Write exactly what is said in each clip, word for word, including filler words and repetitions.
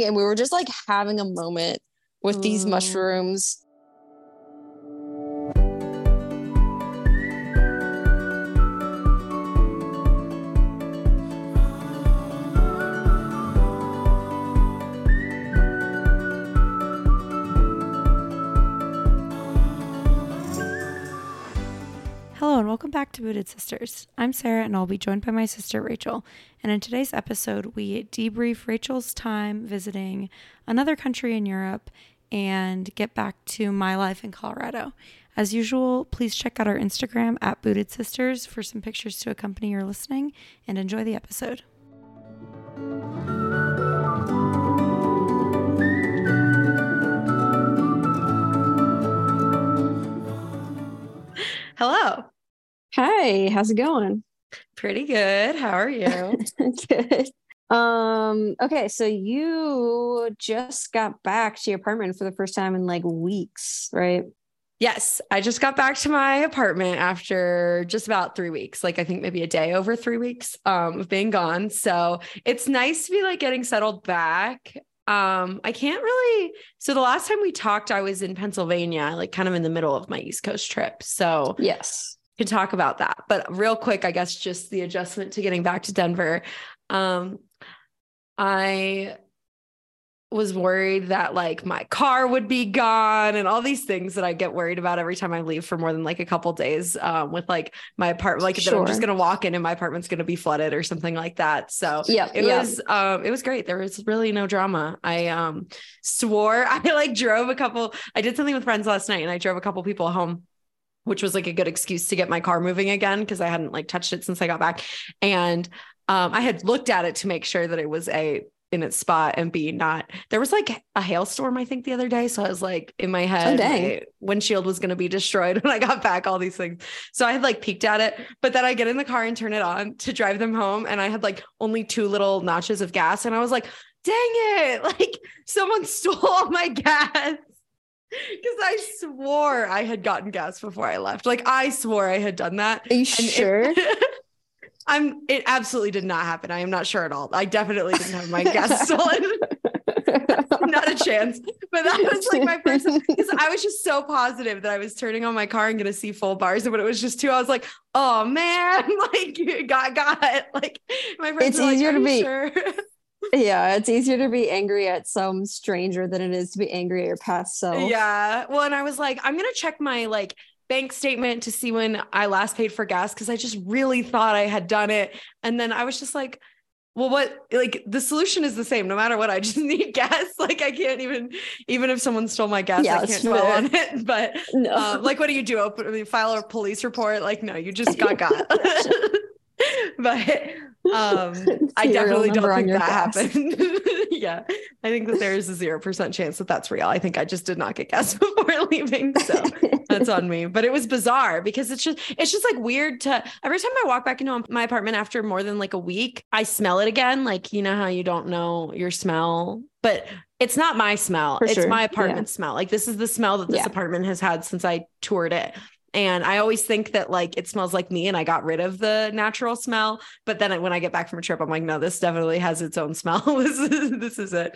and we were just like having a moment with mm. these mushrooms. Hello and welcome back to Booted Sisters. I'm Sarah and I'll be joined by my sister Rachel. And in today's episode, we debrief Rachel's time visiting another country in Europe and get back to my life in Colorado. As usual, please check out our Instagram at Booted Sisters for some pictures to accompany your listening and enjoy the episode. Hello. Hi, how's it going? Pretty good. How are you? Good. Um, okay, so you just got back to your apartment for the first time in like weeks, right? Yes, I just got back to my apartment after just about three weeks. Like I think maybe a day over three weeks um, of being gone. So it's nice to be like getting settled back. Um, I can't really, so the last time we talked, I was in Pennsylvania, like kind of in the middle of my East Coast trip. So yes, we can talk about that, but real quick, I guess just the adjustment to getting back to Denver. Um, I was worried that like my car would be gone and all these things that I get worried about every time I leave for more than like a couple days, um, with like my apartment, like sure. that I'm just going to walk in and my apartment's going to be flooded or something like that. So yeah, it yeah. was, um, it was great. There was really no drama. I, um, swore I like drove a couple, I did something with friends last night and I drove a couple people home, which was like a good excuse to get my car moving again. Cause I hadn't like touched it since I got back. And, um, I had looked at it to make sure that it was a, in its spot and be not, there was like a hailstorm, I think the other day. So I was like in my head, oh, my windshield was going to be destroyed when I got back, all these things. So I had like peeked at it, but then I get in the car and turn it on to drive them home. And I had like only two little notches of gas. And I was like, dang it. Like someone stole all my gas. Because I swore I had gotten gas before I left. Like I swore I had done that. Are you and sure? It- I'm, it absolutely did not happen. I am not sure at all. I definitely didn't have my gas stolen. Not a chance. But that was like my first, because I was just so positive that I was turning on my car and going to see full bars. And when it was just two, I was like, oh man, like you got, got it. Like my friends it's were easier like, to be, sure? Yeah, it's easier to be angry at some stranger than it is to be angry at your past self. Yeah. Well, and I was like, I'm going to check my like bank statement to see when I last paid for gas. Cause I just really thought I had done it. And then I was just like, well, what, like the solution is the same, no matter what, I just need gas. Like I can't even, even if someone stole my gas, yeah, I can't dwell on it, but no. uh, like, what do you do? Open, I mean, file a police report? Like, no, you just got got. But um, I definitely don't think that gas. happened. Yeah. I think that there's a zero percent chance that that's real. I think I just did not get gas before leaving. So that's on me, but it was bizarre because it's just, it's just like weird to, every time I walk back into my apartment after more than like a week, I smell it again. Like, you know how you don't know your smell, but it's not my smell. For it's sure. my apartment yeah. smell. Like this is the smell that this yeah. apartment has had since I toured it. And I always think that like, it smells like me and I got rid of the natural smell. But then when I get back from a trip, I'm like, no, this definitely has its own smell. this, is, this is it.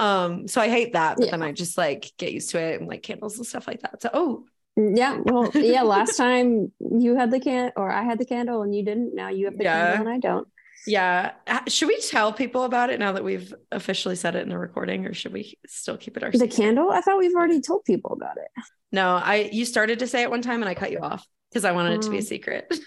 Um, so I hate that. But yeah. then I just like get used to it and like candles and stuff like that. So, oh yeah. Well, yeah. Last time you had the can or I had the candle and you didn't. Now you have the yeah. candle and I don't. Yeah. Should we tell people about it now that we've officially said it in the recording, or should we still keep it ourselves? The candle? I thought we've already told people about it. No, I, you started to say it one time and I cut you off because I wanted um, it to be a secret.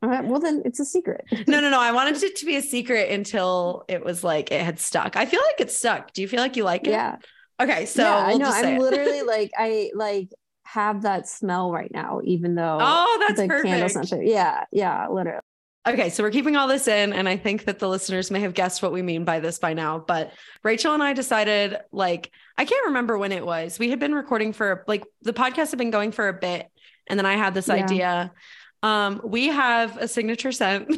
All right. Well, then it's a secret. no, no, no. I wanted it to be a secret until it was like, it had stuck. I feel like it stuck. Do you feel like you like it? Yeah. Okay. So yeah, we'll I know. Just say I'm it. literally like, I like have that smell right now, even though oh, that's the perfect. Candle's not there. Yeah. Yeah. Literally. Okay, so we're keeping all this in, and I think that the listeners may have guessed what we mean by this by now, but Rachel and I decided, like, I can't remember when it was. We had been recording for, like, the podcast had been going for a bit, and then I had this yeah. idea. Um, we have a signature scent.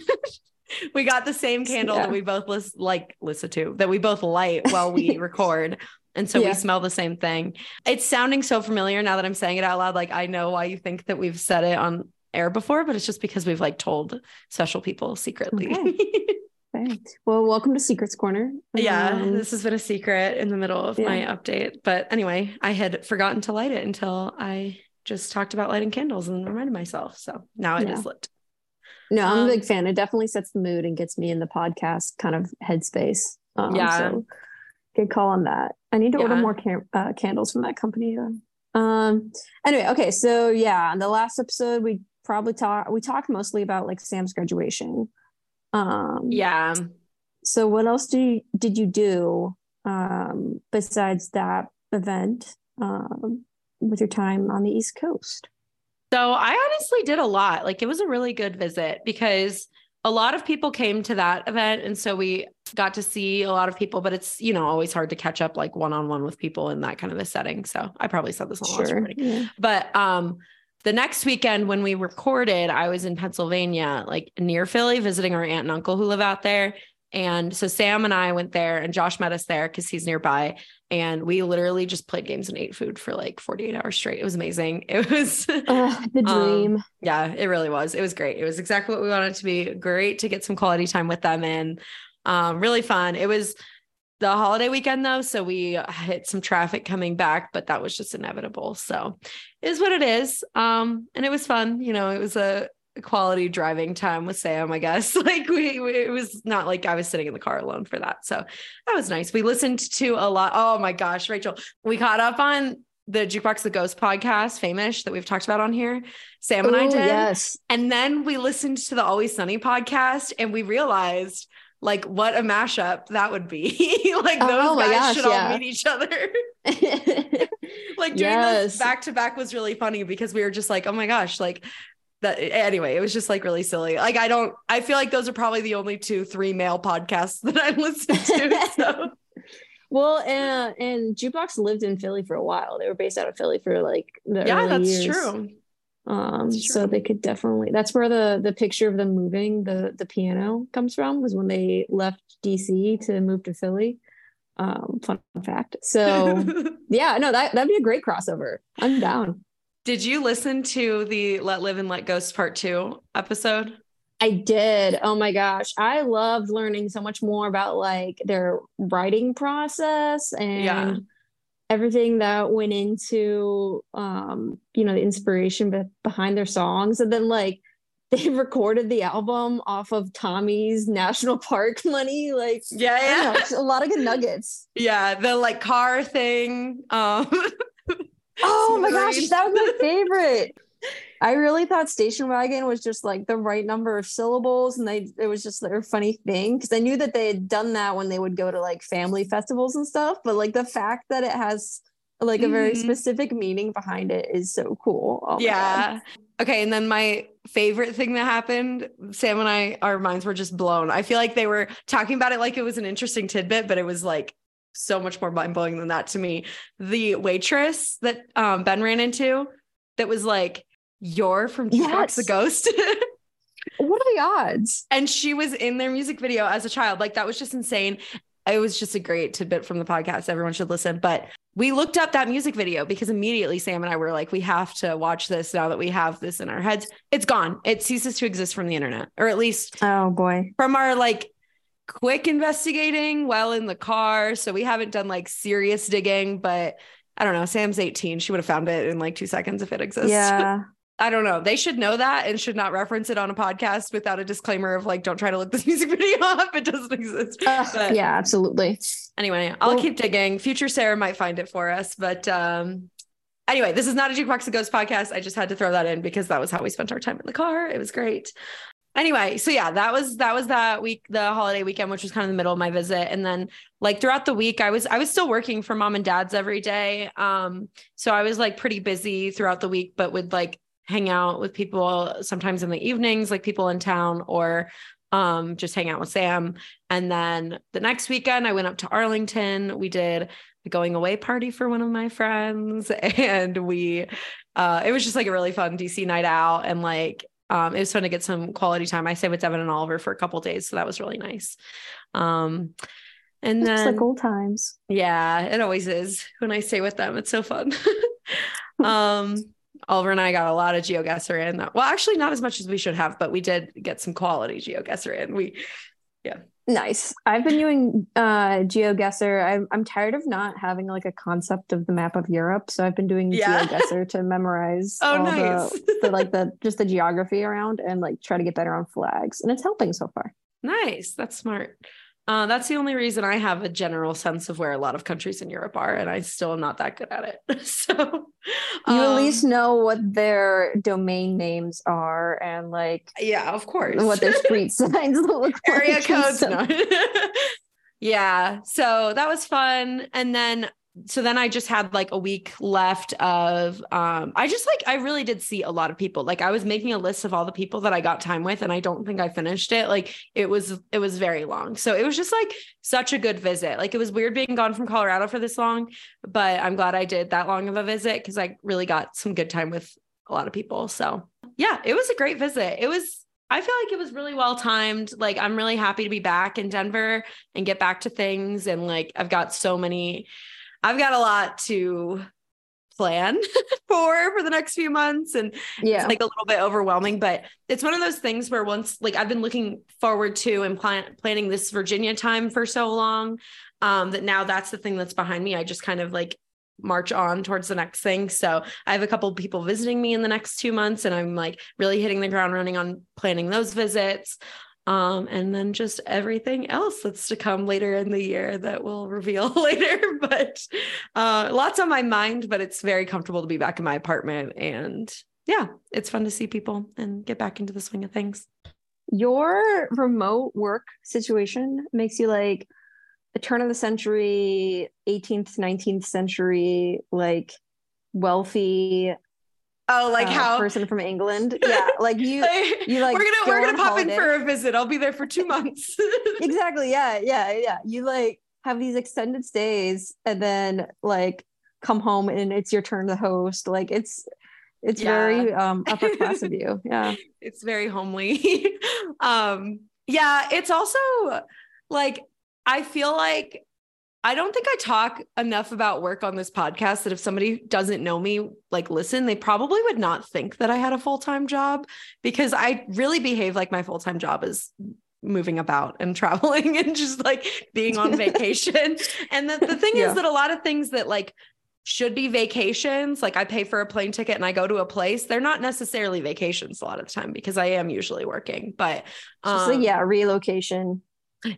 We got the same candle yeah. that we both, lis- like, listen to, that we both light while we record, and so yeah. we smell the same thing. It's sounding so familiar now that I'm saying it out loud. Like, I know why you think that we've said it on air before, but it's just because we've like told special people secretly. Okay. Thanks. Well, welcome to Secrets Corner. Yeah, um, this has been a secret in the middle of yeah. my update. But anyway, I had forgotten to light it until I just talked about lighting candles and reminded myself. So now it yeah. is lit. No, I'm um, a big fan. It definitely sets the mood and gets me in the podcast kind of headspace. Um, yeah. So good call on that. I need to yeah. order more cam- uh, candles from that company. Uh, um. Anyway, okay. So yeah, on the last episode, we probably talked, we talked mostly about like Sam's graduation. Um, yeah. So what else do you, did you do um, besides that event um, with your time on the East Coast? So I honestly did a lot. Like it was a really good visit because a lot of people came to that event. And so we got to see a lot of people, but it's, you know, always hard to catch up like one-on-one with people in that kind of a setting. So I probably said this on the last recording. Yeah. But, um, the next weekend when we recorded, I was in Pennsylvania, like near Philly, visiting our aunt and uncle who live out there. And so Sam and I went there and Josh met us there because he's nearby. And we literally just played games and ate food for like forty-eight hours straight. It was amazing. It was oh, the dream. Um, yeah, it really was. It was great. It was exactly what we wanted it to be. Great to get some quality time with them and um, really fun. It was the holiday weekend though. So we hit some traffic coming back, but that was just inevitable. So it is what it is. Um, and it was fun. You know, it was a quality driving time with Sam, I guess. Like we, we, it was not like I was sitting in the car alone for that. So that was nice. We listened to a lot. Oh my gosh, Rachel, we caught up on the Jukebox the Ghost podcast, Famish, that we've talked about on here. Sam and Ooh, I did. Yes. And then we listened to the Always Sunny podcast and we realized like what a mashup that would be. Like those oh guys gosh, should yeah. all meet each other. Like doing yes. this back to back was really funny because we were just like, oh my gosh, like that. Anyway, it was just like really silly. Like I don't, I feel like those are probably the only two, three male podcasts that I listen to. So. Well, and, and Jukebox lived in Philly for a while. They were based out of Philly for like the yeah, early that's years. True. Um, that's true. So they could definitely, that's where the, the picture of them moving the, the piano comes from, was when they left D C to move to Philly. Um, fun fact. So yeah, no, that, that'd be a great crossover. I'm down. Did you listen to the Let Live and Let Ghost part two episode? I did. Oh my gosh. I loved learning so much more about like their writing process and yeah. everything that went into, um, you know, the inspiration be- behind their songs. And then like, they recorded the album off of Tommy's National Park money. Like, yeah, yeah. Know, a lot of good nuggets. Yeah. The like car thing. Um, oh my gosh. That was my favorite. I really thought Station Wagon was just like the right number of syllables. And they, it was just their funny thing. Cause I knew that they had done that when they would go to like family festivals and stuff, but like the fact that it has like a very mm-hmm. specific meaning behind it is so cool. Oh my yeah. God. Okay. And then my favorite thing that happened, Sam and I, our minds were just blown. I feel like they were talking about it like it was an interesting tidbit, but it was like so much more mind blowing than that to me. The waitress that um, Ben ran into that was like, you're from Jukebox yes. the Ghost. What are the odds? And she was in their music video as a child. Like that was just insane. It was just a great tidbit from the podcast. Everyone should listen. But we looked up that music video because immediately Sam and I were like, we have to watch this now that we have this in our heads. It's gone. It ceases to exist from the internet, or at least oh boy, from our like quick investigating while in the car. So we haven't done like serious digging, but I don't know. Sam's eighteen. She would have found it in like two seconds if it exists. Yeah. I don't know. They should know that and should not reference it on a podcast without a disclaimer of like, don't try to look this music video up. It doesn't exist. Uh, but yeah, absolutely. Anyway, I'll well, keep digging. Future Sarah might find it for us. But um, anyway, this is not a Jukebox the Ghost podcast. I just had to throw that in because that was how we spent our time in the car. It was great. Anyway, so yeah, that was that was that week, the holiday weekend, which was kind of the middle of my visit. And then like throughout the week, I was I was still working for mom and dad's every day. Um, so I was like pretty busy throughout the week, but with like hang out with people sometimes in the evenings, like people in town, or um, just hang out with Sam. And then the next weekend I went up to Arlington. We did a going away party for one of my friends. And we, uh, it was just like a really fun D C night out. And like, um, it was fun to get some quality time. I stayed with Devin and Oliver for a couple of days. So that was really nice. Um, and it's then like old times. Yeah, it always is when I stay with them. It's so fun. um, Oliver and I got a lot of GeoGuessr in. Well, actually not as much as we should have, but we did get some quality GeoGuessr in. We, yeah, Nice. I've been using uh, GeoGuessr. I'm, I'm tired of not having like a concept of the map of Europe, so I've been doing yeah. GeoGuessr to memorize oh, all nice. the, the like the just the geography around and like try to get better on flags, and it's helping so far. Nice. That's smart. Uh, that's the only reason I have a general sense of where a lot of countries in Europe are, and I still am not that good at it. So um, you at least know what their domain names are, and like yeah, of course, what their street signs look like. Area codes. No. Yeah, so that was fun, and then so then I just had like a week left of um, I just like I really did see a lot of people. Like I was making a list of all the people that I got time with, and I don't think I finished it. Like it was it was very long. So it was just like such a good visit. Like it was weird being gone from Colorado for this long, but I'm glad I did that long of a visit because I really got some good time with a lot of people. So yeah, it was a great visit. It was I feel like it was really well timed. Like I'm really happy to be back in Denver and get back to things. And like I've got so many. I've got a lot to plan for for the next few months, and yeah. it's like a little bit overwhelming, but it's one of those things where once like I've been looking forward to and plan- planning this Virginia time for so long um, that now that's the thing that's behind me. I just kind of like march on towards the next thing. So I have a couple of people visiting me in the next two months and I'm like really hitting the ground running on planning those visits. Um, and then just everything else that's to come later in the year that we'll reveal later, but, uh, lots on my mind, but it's very comfortable to be back in my apartment and yeah, it's fun to see people and get back into the swing of things. Your remote work situation makes you like a turn of the century, eighteenth, nineteenth century, like wealthy, Oh, like uh, how person from England. Yeah. Like you, like, you like, we're going to, we're going to pop holiday. in for a visit. I'll be there for two months. Exactly. Yeah. Yeah. Yeah. You like have these extended stays and then like come home and it's your turn to host. Like it's, it's yeah. very um, upper class of you. Yeah. It's very homely. um, yeah. It's also like, I feel like I don't think I talk enough about work on this podcast that if somebody doesn't know me, like, listen, they probably would not think that I had a full-time job because I really behave like my full-time job is moving about and traveling and just like being on vacation. And the, the thing yeah. is that a lot of things that like should be vacations, like I pay for a plane ticket and I go to a place, they're not necessarily vacations a lot of the time because I am usually working, but um, so, yeah, relocation.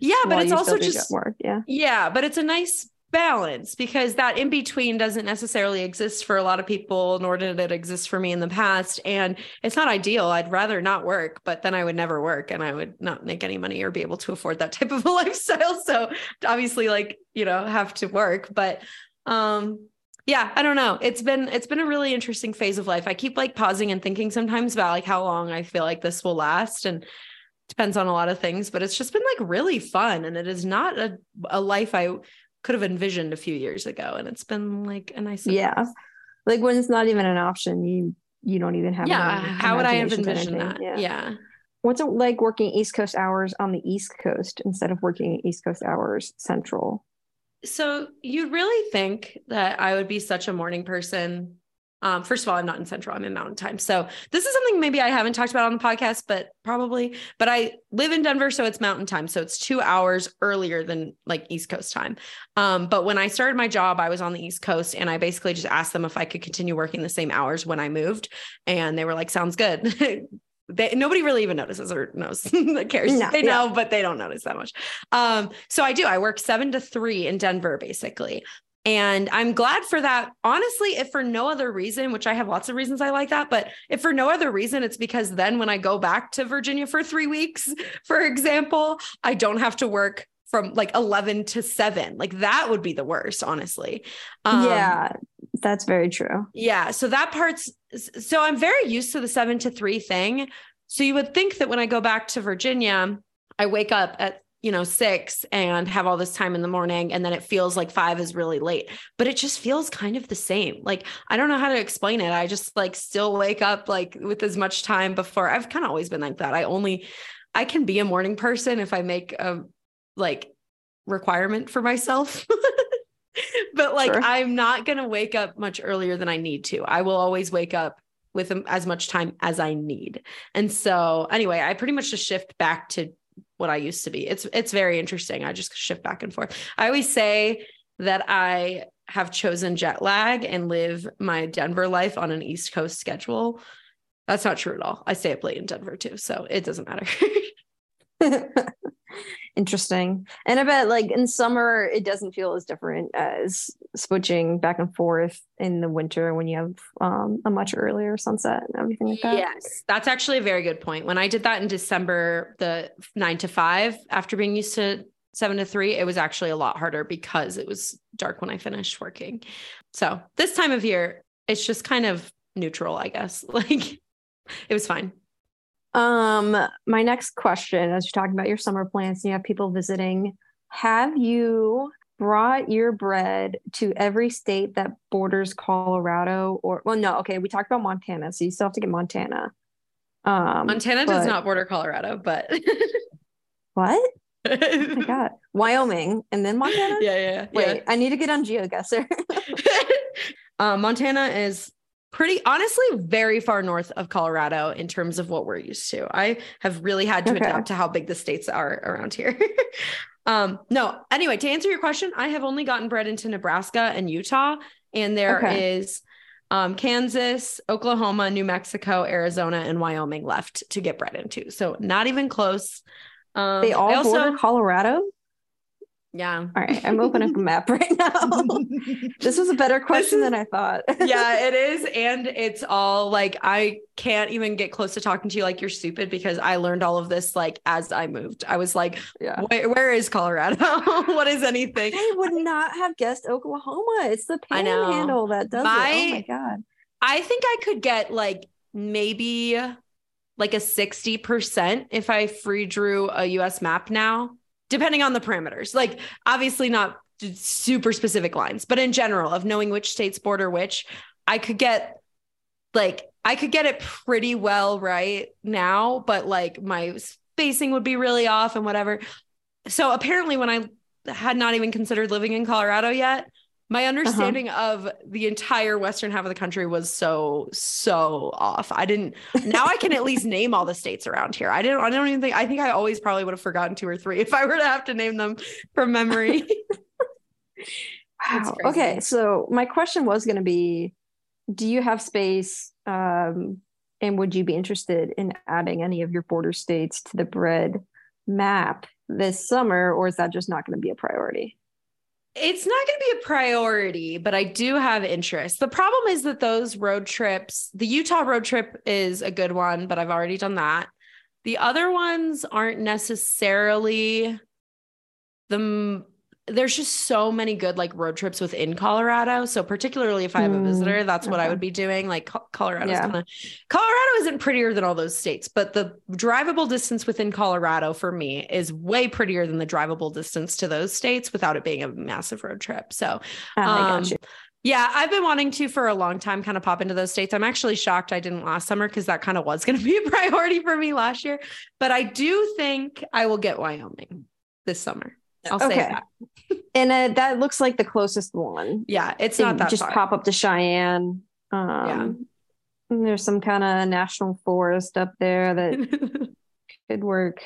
Yeah, but it's also just work. Yeah. Yeah, but it's a nice balance because that in between doesn't necessarily exist for a lot of people, nor did it exist for me in the past. And it's not ideal. I'd rather not work, but then I would never work and I would not make any money or be able to afford that type of a lifestyle. So obviously, like, you know, have to work. But um, yeah, I don't know. It's been it's been a really interesting phase of life. I keep like pausing and thinking sometimes about like how long I feel like this will last. And depends on a lot of things, but it's just been like really fun. And it is not a, a life I could have envisioned a few years ago. And it's been like a nice, surprise. Yeah. Like when it's not even an option, you, you don't even have, yeah. How would I have envisioned that? Yeah. yeah. What's it like working East Coast hours on the East Coast instead of working East Coast hours central? So you'd really think that I would be such a morning person. Um, first of all, I'm not in central, I'm in mountain time. So this is something maybe I haven't talked about on the podcast, but probably, but I live in Denver. So it's mountain time. So it's two hours earlier than like East Coast time. Um, but when I started my job, I was on the East Coast and I basically just asked them if I could continue working the same hours when I moved. And they were like, sounds good. They, nobody really even notices or knows that cares. No, they know, yeah. but they don't notice that much. Um, so I do, I work seven to three in Denver basically. And I'm glad for that. Honestly, if for no other reason, which I have lots of reasons I like that, but if for no other reason, it's because then when I go back to Virginia for three weeks, for example, I don't have to work from like eleven to seven. Like that would be the worst, honestly. Um, yeah, that's very true. Yeah. So that part's, so I'm very used to the seven to three thing. So you would think that when I go back to Virginia, I wake up at you know, six and have all this time in the morning. And then it feels like five is really late, but it just feels kind of the same. Like, I don't know how to explain it. I just like still wake up like with as much time before. I've kind of always been like that. I only, I can be a morning person if I make a like requirement for myself, but like, sure. I'm not going to wake up much earlier than I need to. I will always wake up with as much time as I need. And so anyway, I pretty much just shift back to what I used to be. It's, it's very interesting. I just shift back and forth. I always say that I have chosen jet lag and live my Denver life on an East Coast schedule. That's not true at all. I stay up late in Denver too, so it doesn't matter. Interesting. And I bet like in summer, it doesn't feel as different as switching back and forth in the winter when you have um, a much earlier sunset and everything like that. Yes, that's actually a very good point. When I did that in December, the nine to five, after being used to seven to three, it was actually a lot harder because it was dark when I finished working. So this time of year, it's just kind of neutral, I guess. Like it was fine. Um, my next question, as you're talking about your summer plans and you have people visiting, have you brought your bread to every state that borders Colorado or, well, no, okay. We talked about Montana, so you still have to get Montana. Um, Montana but, does not border Colorado, but what? Oh my God. Wyoming and then Montana? Yeah, yeah, yeah. Wait, yeah. I need to get on GeoGuessr. uh, Montana is pretty, honestly, very far north of Colorado in terms of what we're used to. I have really had to okay. adapt to how big the states are around here. um, no, anyway, to answer your question, I have only gotten bread into Nebraska and Utah, and there okay. is um, Kansas, Oklahoma, New Mexico, Arizona, and Wyoming left to get bread into. So not even close. Um, they all also, border Colorado? Yeah. All right. I'm opening up a map right now. This was a better question is, than I thought. Yeah, it is. And it's all like, I can't even get close to talking to you like you're stupid because I learned all of this, like, as I moved. I was like, yeah. where, where is Colorado? What is anything? I would not have guessed Oklahoma. It's the panhandle that does my, it. Oh my God. I think I could get like maybe like a sixty percent if I free drew a U S map now, depending on the parameters, like obviously not super specific lines, but in general of knowing which states border which, I could get like, I could get it pretty well right now, but like my spacing would be really off and whatever. So apparently when I had not even considered living in Colorado yet, my understanding uh-huh. of the entire western half of the country was so, so off. I didn't, now I can at least name all the states around here. I didn't, I don't even think, I think I always probably would have forgotten two or three if I were to have to name them from memory. Wow. Okay. So my question was going to be, do you have space um, and would you be interested in adding any of your border states to the bread map this summer, or is that just not going to be a priority? It's not going to be a priority, but I do have interest. The problem is that those road trips, the Utah road trip is a good one, but I've already done that. The other ones aren't necessarily the, there's just so many good like road trips within Colorado. So particularly if I have a visitor, that's okay. what I would be doing. Like Colorado's yeah. kind of, Colorado isn't prettier than all those states, but the drivable distance within Colorado for me is way prettier than the drivable distance to those states without it being a massive road trip. So oh, um, yeah, I've been wanting to for a long time kind of pop into those states. I'm actually shocked I didn't last summer because that kind of was going to be a priority for me last year, but I do think I will get Wyoming this summer. I'll okay. say that. And uh, that looks like the closest one. Yeah, it's so not that just far. Pop up to Cheyenne. Um, yeah. And there's some kind of national forest up there that could work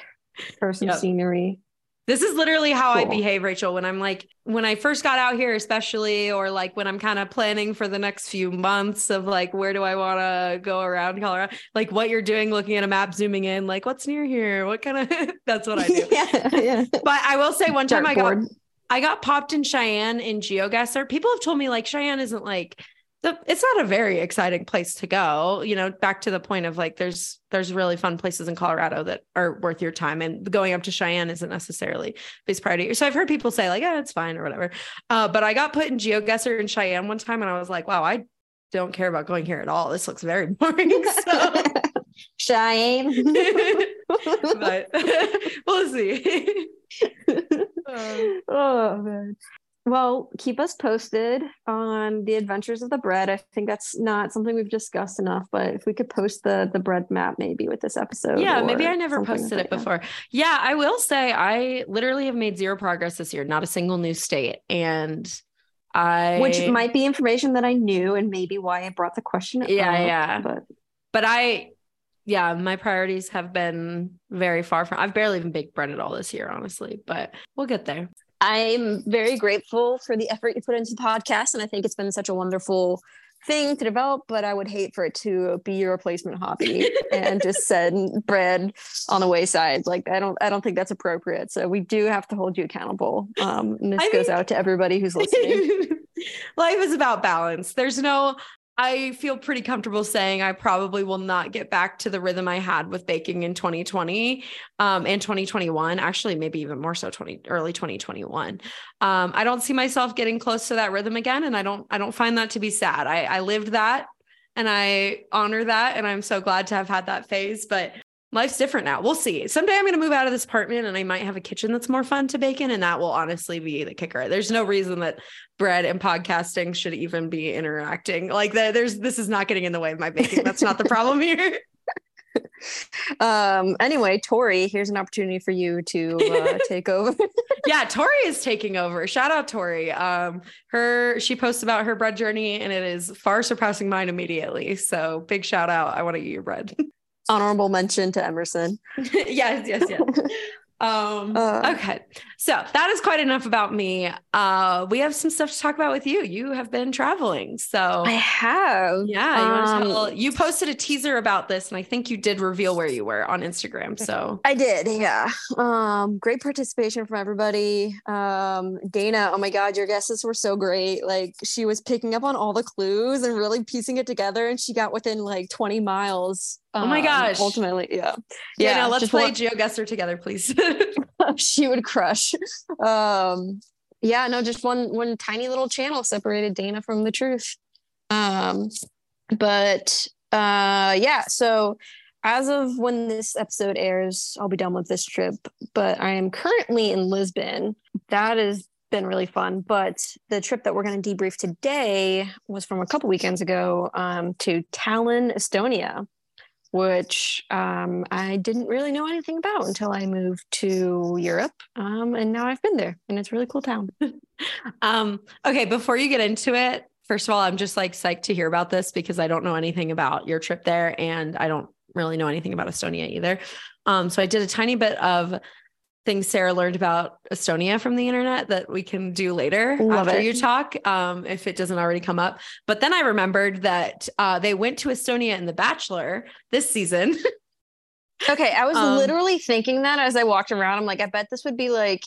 for some yep. scenery. This is literally how cool. I behave, Rachel, when I'm like, when I first got out here, especially, or like when I'm kind of planning for the next few months of like, where do I want to go around Colorado? Like what you're doing, looking at a map, zooming in, like what's near here? What kind of, that's what I do. Yeah, yeah. But I will say one time I got, I got popped in Cheyenne in GeoGuessr. People have told me like Cheyenne isn't like, the, it's not a very exciting place to go, you know, back to the point of like, there's, there's really fun places in Colorado that are worth your time. And going up to Cheyenne isn't necessarily based priority. So I've heard people say like, yeah, it's fine or whatever. Uh, but I got put in GeoGuessr in Cheyenne one time and I was like, wow, I don't care about going here at all. This looks very boring. So. Cheyenne. But we'll see. um, oh man. Well, keep us posted on the adventures of the bread. I think that's not something we've discussed enough, but if we could post the the bread map maybe with this episode. Yeah, maybe I never posted it before. Yeah, I will say I literally have made zero progress this year, not a single new state. And I... Which might be information that I knew and maybe why I brought the question up. Yeah, yeah. But, but I... yeah, my priorities have been very far from, I've barely even baked bread at all this year, honestly, but we'll get there. I'm very grateful for the effort you put into the podcast. And I think it's been such a wonderful thing to develop, but I would hate for it to be your replacement hobby and just send bread on the wayside. Like, I don't, I don't think that's appropriate. So we do have to hold you accountable. Um, and this I goes mean, out to everybody who's listening. Life is about balance. There's no, I feel pretty comfortable saying I probably will not get back to the rhythm I had with baking in twenty twenty um, and twenty twenty-one, actually, maybe even more so twenty, early twenty twenty-one. Um, I don't see myself getting close to that rhythm again. And I don't, I don't find that to be sad. I, I lived that and I honor that. And I'm so glad to have had that phase, but life's different now. We'll see. Someday I'm going to move out of this apartment and I might have a kitchen that's more fun to bake in. And that will honestly be the kicker. There's no reason that bread and podcasting should even be interacting. Like the, there's, this is not getting in the way of my baking. That's not the problem here. Um, anyway, Tori, here's an opportunity for you to uh, take over. Yeah. Tori is taking over. Shout out Tori. Um, her, she posts about her bread journey and it is far surpassing mine immediately. So big shout out. I want to eat your bread. Honorable mention to Emerson. yes, yes, yes. Um, uh, okay. So that is quite enough about me. Uh, we have some stuff to talk about with you. You have been traveling. So I have. Yeah. You, um, want to tell, you posted a teaser about this and I think you did reveal where you were on Instagram. So I did. Yeah. Um, great participation from everybody. Um, Dana, oh my God, your guesses were so great. Like she was picking up on all the clues and really piecing it together. And she got within like twenty miles. Oh my gosh. Um, ultimately, yeah. Yeah, yeah no, let's play want- GeoGuessr together, please. She would crush. Um, yeah, no, just one one tiny little channel separated Dana from the truth. Um, but uh, yeah, so as of when this episode airs, I'll be done with this trip, but I am currently in Lisbon. That has been really fun, but the trip that we're going to debrief today was from a couple weekends ago um, to Tallinn, Estonia, which um, I didn't really know anything about until I moved to Europe. Um, and now I've been there and it's a really cool town. um, okay. Before you get into it, first of all, I'm just like psyched to hear about this because I don't know anything about your trip there and I don't really know anything about Estonia either. Um, so I did a tiny bit of things Sarah learned about Estonia from the internet that we can do later. Love after it. You talk, um, if it doesn't already come up. But then I remembered that uh, they went to Estonia in The Bachelor this season. Okay. I was um, literally thinking that as I walked around, I'm like, I bet this would be like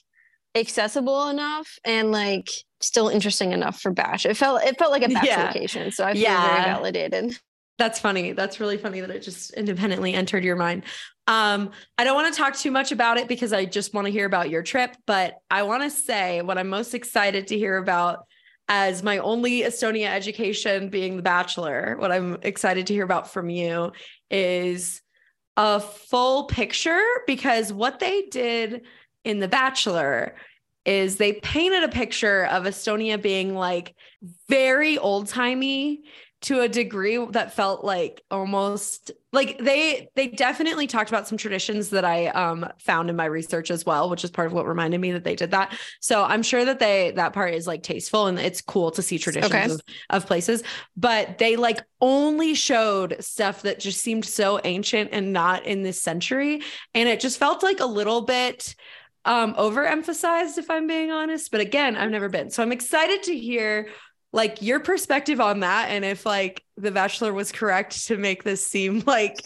accessible enough and like still interesting enough for Batch. It felt, it felt like a Batch yeah. location. So I feel yeah. very validated. That's funny. That's really funny that it just independently entered your mind. Um, I don't want to talk too much about it because I just want to hear about your trip, but I want to say what I'm most excited to hear about as my only Estonia education being The Bachelor. What I'm excited to hear about from you is a full picture, because what they did in The Bachelor is they painted a picture of Estonia being like very old-timey, to a degree that felt like almost like they, they definitely talked about some traditions that I um, found in my research as well, which is part of what reminded me that they did that. So I'm sure that they, that part is like tasteful and it's cool to see traditions okay. of, of places, but they like only showed stuff that just seemed so ancient and not in this century. And it just felt like a little bit um, overemphasized, if I'm being honest, but again, I've never been. So I'm excited to hear like your perspective on that. And if like The Bachelor was correct to make this seem like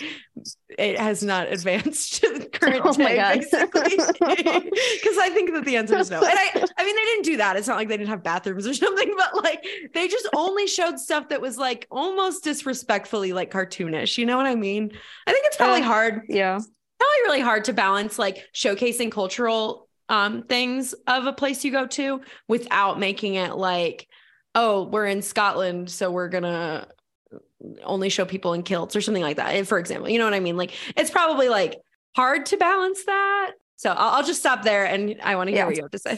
it has not advanced to the current oh day, basically. Because I think that the answer is no. And I, I mean, they didn't do that. It's not like they didn't have bathrooms or something, but like they just only showed stuff that was like almost disrespectfully like cartoonish. You know what I mean? I think it's probably uh, hard. Yeah. Probably really hard to balance like showcasing cultural um, things of a place you go to without making it like, oh, we're in Scotland, so we're going to only show people in kilts or something like that, for example. You know what I mean? Like, it's probably like hard to balance that. So I'll, I'll just stop there and I want to hear yeah. what you have to say.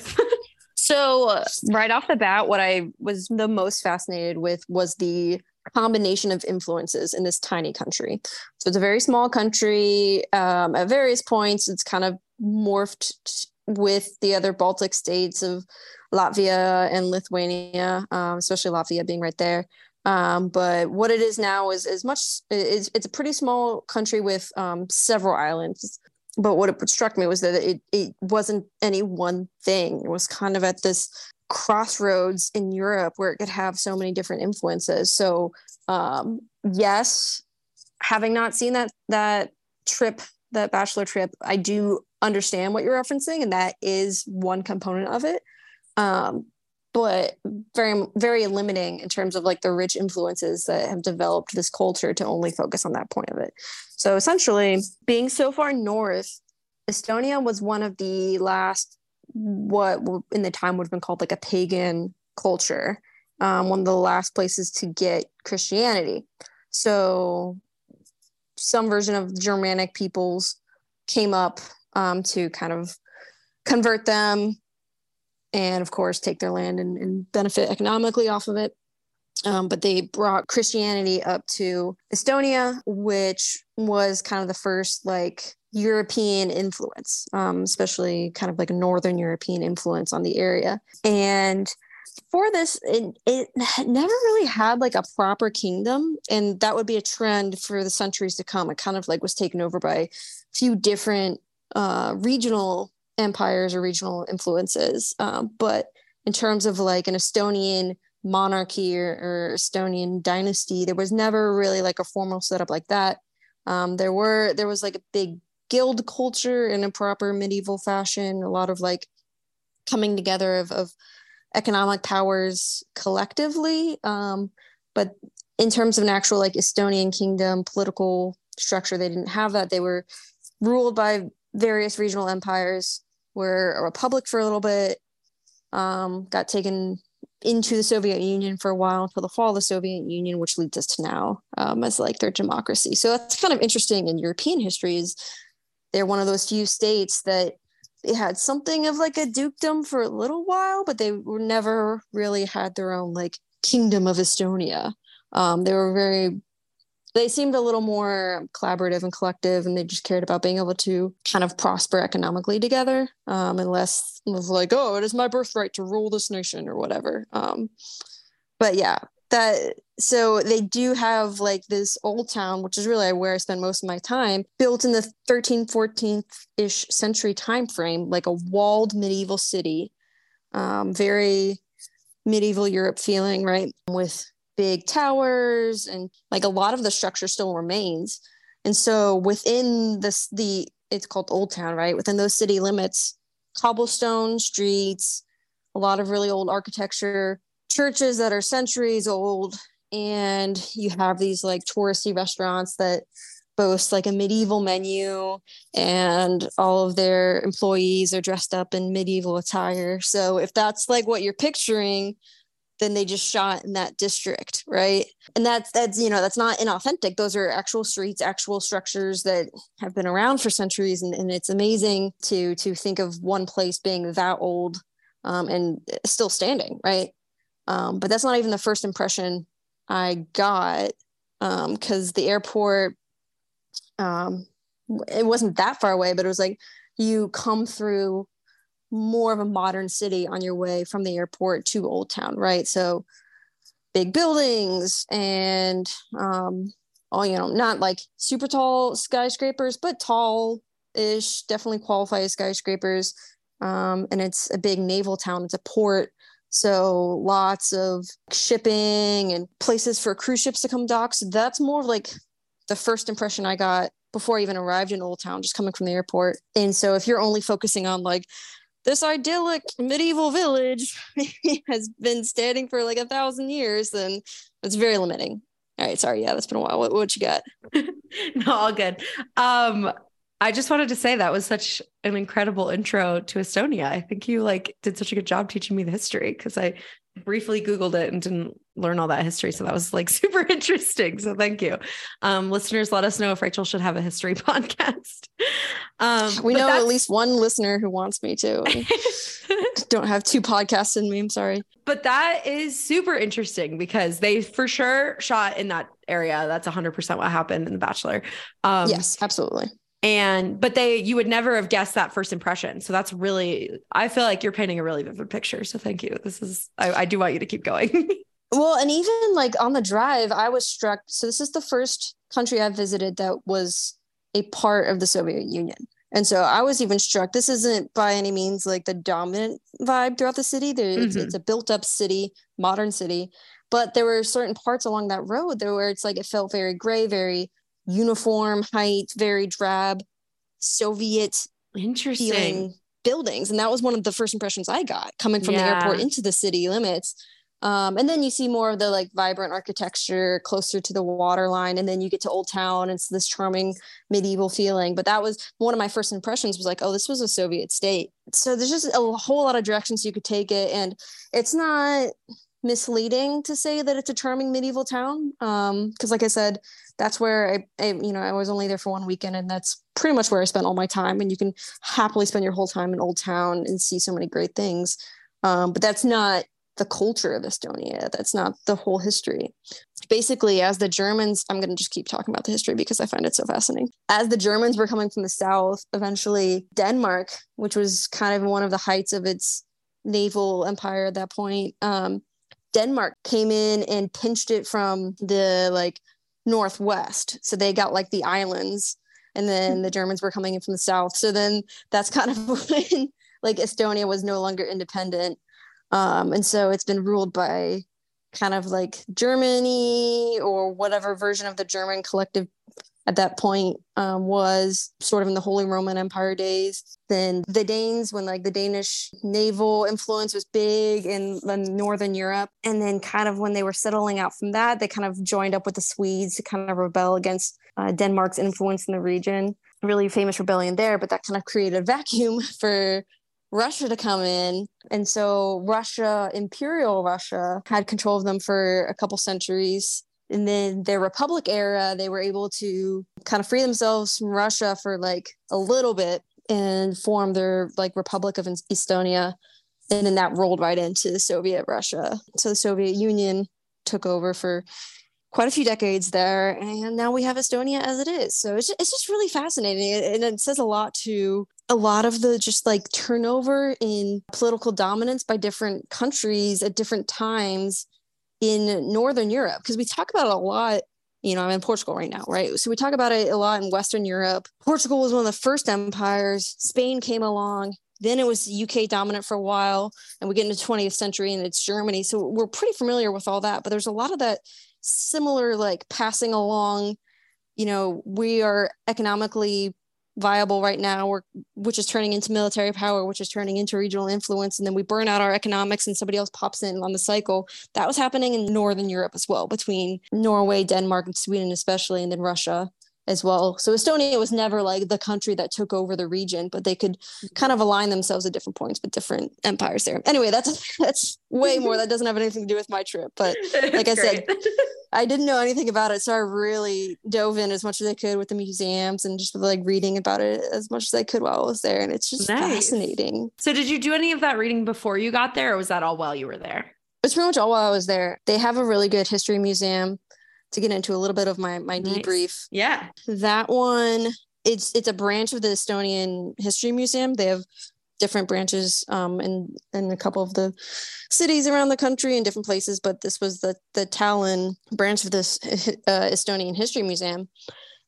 So uh, right off the bat, what I was the most fascinated with was the combination of influences in this tiny country. So it's a very small country. Um, at various points, it's kind of morphed t- with the other Baltic states of Latvia and Lithuania, um, especially Latvia being right there, Um, but what it is now is as much, it's, it's a pretty small country with um, several islands. But what it struck me was that it, it wasn't any one thing. It was kind of at this crossroads in Europe where it could have so many different influences. So um, yes, having not seen that, that trip, that Bachelor trip, I do understand what you're referencing. And that is one component of it. Um, but very, very limiting in terms of like the rich influences that have developed this culture to only focus on that point of it. So essentially, being so far north, Estonia was one of the last, what in the time would have been called like a pagan culture, um, one of the last places to get Christianity. So some version of Germanic peoples came up um, to kind of convert them and, of course, take their land and, and benefit economically off of it. Um, but they brought Christianity up to Estonia, which was kind of the first like European influence, um, especially kind of like a Northern European influence on the area. And before this, it, it never really had like a proper kingdom. And that would be a trend for the centuries to come. It kind of like was taken over by a few different uh, regional empires or regional influences. Um, but in terms of like an Estonian monarchy or, or Estonian dynasty, there was never really like a formal setup like that. Um, there were, there was like a big guild culture in a proper medieval fashion, a lot of like coming together of, of economic powers collectively. Um, but in terms of an actual like Estonian kingdom political structure, they didn't have that. They were ruled by various regional empires, were a republic for a little bit, um, got taken into the Soviet Union for a while until the fall of the Soviet Union, which leads us to now um, as like their democracy. So that's kind of interesting in European history, is they're one of those few states that they had something of like a dukedom for a little while, but they were never really had their own like kingdom of Estonia. Um, they were very, they seemed a little more collaborative and collective, and they just cared about being able to kind of prosper economically together, um, unless it was like, oh, it is my birthright to rule this nation or whatever. Um, but yeah, that so they do have like this old town, which is really where I spend most of my time, built in the thirteenth, fourteenth-ish century time frame, like a walled medieval city, um, very medieval Europe feeling, right? With big towers, and like a lot of the structure still remains. And so within this, the, it's called Old Town, right? Within those city limits, cobblestone streets, a lot of really old architecture, churches that are centuries old. And you have these like touristy restaurants that boast like a medieval menu, and all of their employees are dressed up in medieval attire. So if that's like what you're picturing, then they just shot in that district, right? And that's, that's, you know, that's not inauthentic. Those are actual streets, actual structures that have been around for centuries. And, and it's amazing to to think of one place being that old um, and still standing, right? Um, but that's not even the first impression I got, because um, the airport, um, it wasn't that far away, but it was like you come through more of a modern city on your way from the airport to Old Town, right? So big buildings and, um, all, you know, not like super tall skyscrapers, but tall-ish, definitely qualify as skyscrapers. Um, and it's a big naval town. It's a port. So lots of shipping and places for cruise ships to come dock. So that's more of like the first impression I got before I even arrived in Old Town, just coming from the airport. And so if you're only focusing on like, this idyllic medieval village has been standing for like a thousand years, and it's very limiting. All right. Sorry. Yeah. That's been a while. What, what you got? No, all good. Um, I just wanted to say that was such an incredible intro to Estonia. I think you like did such a good job teaching me the history, because I briefly Googled it and didn't learn all that history. So that was like super interesting. So thank you. Um, listeners, let us know if Rachel should have a history podcast. Um, we know at least one listener who wants me to. I don't have two podcasts in me. I'm sorry. But that is super interesting, because they for sure shot in that area. That's one hundred percent what happened in The Bachelor. Um, yes, absolutely. And, but they, you would never have guessed that first impression. So that's really, I feel like you're painting a really vivid picture. So thank you. This is, I, I do want you to keep going. Well, and even like on the drive, I was struck. So this is the first country I visited that was a part of the Soviet Union. And so I was even struck. This isn't by any means like the dominant vibe throughout the city. There, mm-hmm. it's, it's a built up city, modern city. But there were certain parts along that road there where it's like it felt very gray, very uniform height, very drab, Soviet interesting feeling buildings. And that was one of the first impressions I got coming from yeah. the airport into the city limits. Um, and then you see more of the like vibrant architecture closer to the waterline, and then you get to Old Town. It's this charming medieval feeling. But that was one of my first impressions, was like, oh, this was a Soviet state. So there's just a whole lot of directions you could take it. And it's not misleading to say that it's a charming medieval town. Um, because like I said, that's where I, I, you know, I was only there for one weekend, and that's pretty much where I spent all my time. And you can happily spend your whole time in Old Town and see so many great things. Um, but that's not the culture of Estonia. That's not the whole history. Basically, as the Germans, I'm going to just keep talking about the history because I find it so fascinating. As the Germans were coming from the south, eventually Denmark, which was kind of one of the heights of its naval empire at that point, um, Denmark came in and pinched it from the like northwest. So they got like the islands, and then the Germans were coming in from the south. So then that's kind of when like Estonia was no longer independent. Um, and so it's been ruled by kind of like Germany, or whatever version of the German collective at that point um, was sort of in the Holy Roman Empire days. Then the Danes, when like the Danish naval influence was big in, in Northern Europe. And then kind of when they were settling out from that, they kind of joined up with the Swedes to kind of rebel against uh, Denmark's influence in the region. Really famous rebellion there, but that kind of created a vacuum for Russia to come in. And so Russia, Imperial Russia, had control of them for a couple centuries. And then their Republic era, they were able to kind of free themselves from Russia for like a little bit and form their like Republic of Estonia. And then that rolled right into Soviet Russia. So the Soviet Union took over for quite a few decades there. And now we have Estonia as it is. So it's just, it's just really fascinating. And it says a lot to a lot of the just like turnover in political dominance by different countries at different times in Northern Europe. Because we talk about it a lot, you know, I'm in Portugal right now, right? So we talk about it a lot in Western Europe. Portugal was one of the first empires. Spain came along. Then it was U K dominant for a while. And we get into the twentieth century and it's Germany. So we're pretty familiar with all that. But there's a lot of that similar like passing along, you know, we are economically viable right now, or which is turning into military power, which is turning into regional influence, and then we burn out our economics and somebody else pops in on the cycle. That was happening in Northern Europe as well, between Norway, Denmark, and Sweden especially, and then Russia as well. So Estonia was never like the country that took over the region, but they could kind of align themselves at different points with different empires there. Anyway, that's that's way more. That doesn't have anything to do with my trip, but like I said, I didn't know anything about it, so I really dove in as much as I could with the museums and just like reading about it as much as I could while I was there. And it's just nice. Fascinating. So did you do any of that reading before you got there, or was that all while you were there? It's pretty much all while I was there. They have a really good history museum. To get into a little bit of my my nice. Debrief. Yeah. That one, it's it's a branch of the Estonian History Museum. They have different branches um, in, in a couple of the cities around the country and different places, but this was the, the Tallinn branch of this uh, Estonian History Museum.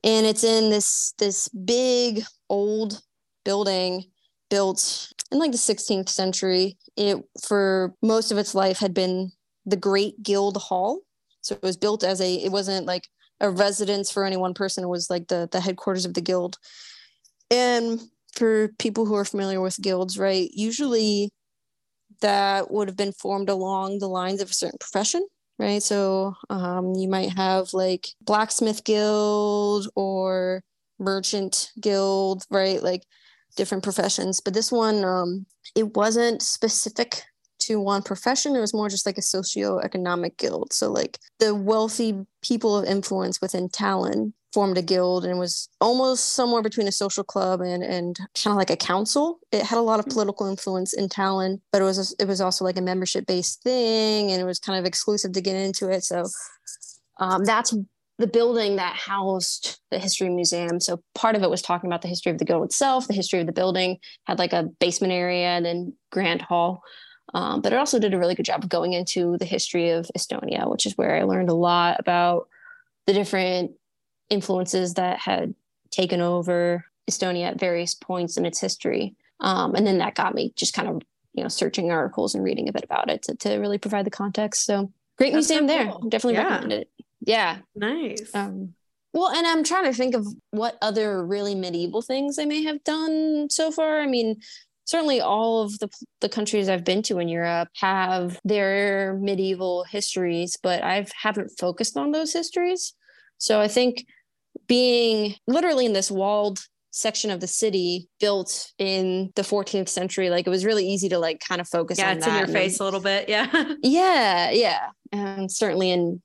And it's in this this big old building built in like the sixteenth century. It, for most of its life, had been the Great Guild Hall. So it was built as a, it wasn't like a residence for any one person. It was like the, the headquarters of the guild. And for people who are familiar with guilds, right, usually that would have been formed along the lines of a certain profession, right? So um, you might have like blacksmith guild or merchant guild, right? Like different professions. But this one, um, it wasn't specific to one profession. It was more just like a socioeconomic guild. So like the wealthy people of influence within Tallinn formed a guild, and was almost somewhere between a social club and, and kind of like a council. It had a lot of political influence in Tallinn, but it was, it was also like a membership based thing, and it was kind of exclusive to get into it. So um, that's the building that housed the history museum. So part of it was talking about the history of the guild itself, the history of the building, had like a basement area and then grand hall. Um, but it also did a really good job of going into the history of Estonia, which is where I learned a lot about the different influences that had taken over Estonia at various points in its history. Um, and then that got me just kind of, you know, searching articles and reading a bit about it to, to really provide the context. So great That's museum so cool. there. I definitely yeah. recommend it. Yeah. Nice. Um, well, and I'm trying to think of what other really medieval things I may have done so far. I mean, certainly all of the the countries I've been to in Europe have their medieval histories, but I haven't focused on those histories. So I think being literally in this walled section of the city built in the fourteenth century, like it was really easy to like kind of focus yeah, on that. Yeah, it's in your face and, a little bit. Yeah. yeah. Yeah. And certainly in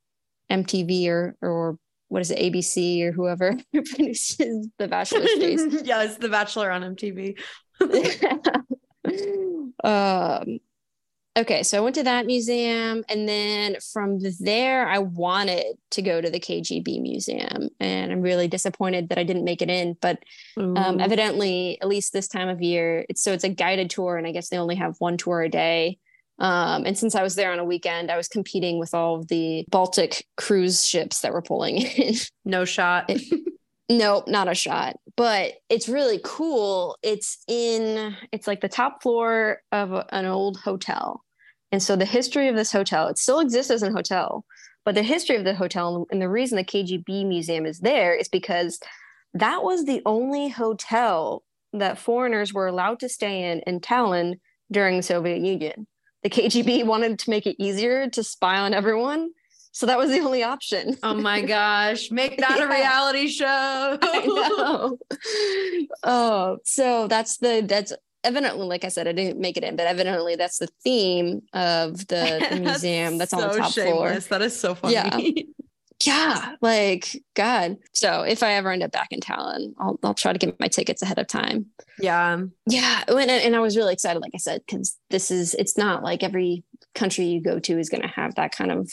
M T V or, or what is it, A B C or whoever produces The Bachelor days. yeah, it's The Bachelor on M T V. um okay so I went to that museum, and then from there I wanted to go to the K G B museum, and I'm really disappointed that I didn't make it in, but mm. um evidently at least this time of year it's so it's a guided tour, and I guess they only have one tour a day, um and since I was there on a weekend, I was competing with all of the Baltic cruise ships that were pulling in. no shot it, Nope, not a shot, but it's really cool. It's in, it's like the top floor of a, an old hotel. And so the history of this hotel, it still exists as a hotel, but the history of the hotel and the reason the K G B museum is there is because that was the only hotel that foreigners were allowed to stay in in Tallinn during the Soviet Union. The K G B wanted to make it easier to spy on everyone. So that was the only option. Oh my gosh. Make that yeah. a reality show. I know. Oh, so that's the, that's evidently, like I said, I didn't make it in, but evidently that's the theme of the, the museum. That's, that's on so the top shameless. floor. That is so funny. Yeah. yeah. Like, God. So if I ever end up back in Tallinn, I'll, I'll try to get my tickets ahead of time. Yeah. Yeah. And, and I was really excited, like I said, because this is, it's not like every country you go to is going to have that kind of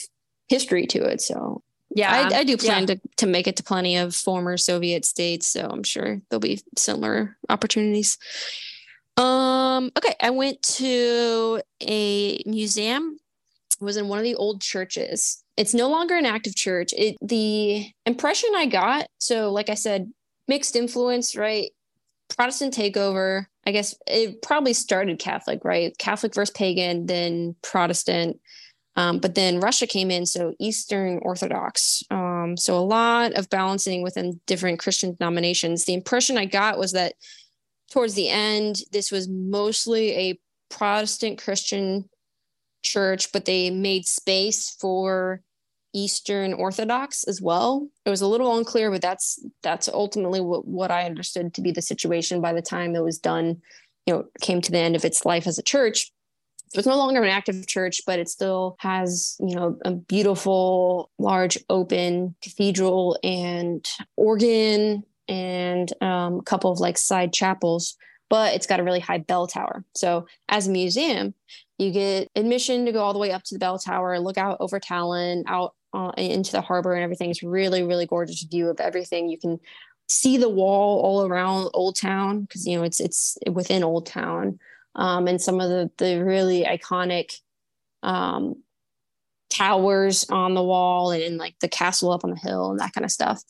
history to it. So yeah, I, I do plan yeah. to, to make it to plenty of former Soviet states, so I'm sure there'll be similar opportunities. Um okay, I went to a museum. It was in one of the old churches. It's no longer an active church. It the impression I got, so like I said, mixed influence, right? Protestant takeover. I guess it probably started Catholic, right? Catholic versus pagan, then Protestant. Um, but then Russia came in, so Eastern Orthodox. Um, so a lot of balancing within different Christian denominations. The impression I got was that towards the end, this was mostly a Protestant Christian church, but they made space for Eastern Orthodox as well. It was a little unclear, but that's that's ultimately what, what I understood to be the situation by the time it was done, you know, came to the end of its life as a church. So it's no longer an active church, but it still has, you know, a beautiful, large, open cathedral and organ and um, a couple of like side chapels, but it's got a really high bell tower. So as a museum, you get admission to go all the way up to the bell tower, look out over Tallinn, out uh, into the harbor and everything. It's really, really gorgeous view of everything. You can see the wall all around Old Town because, you know, it's it's within Old Town. Um, and some of the, the really iconic um, towers on the wall and, and like the castle up on the hill and that kind of stuff.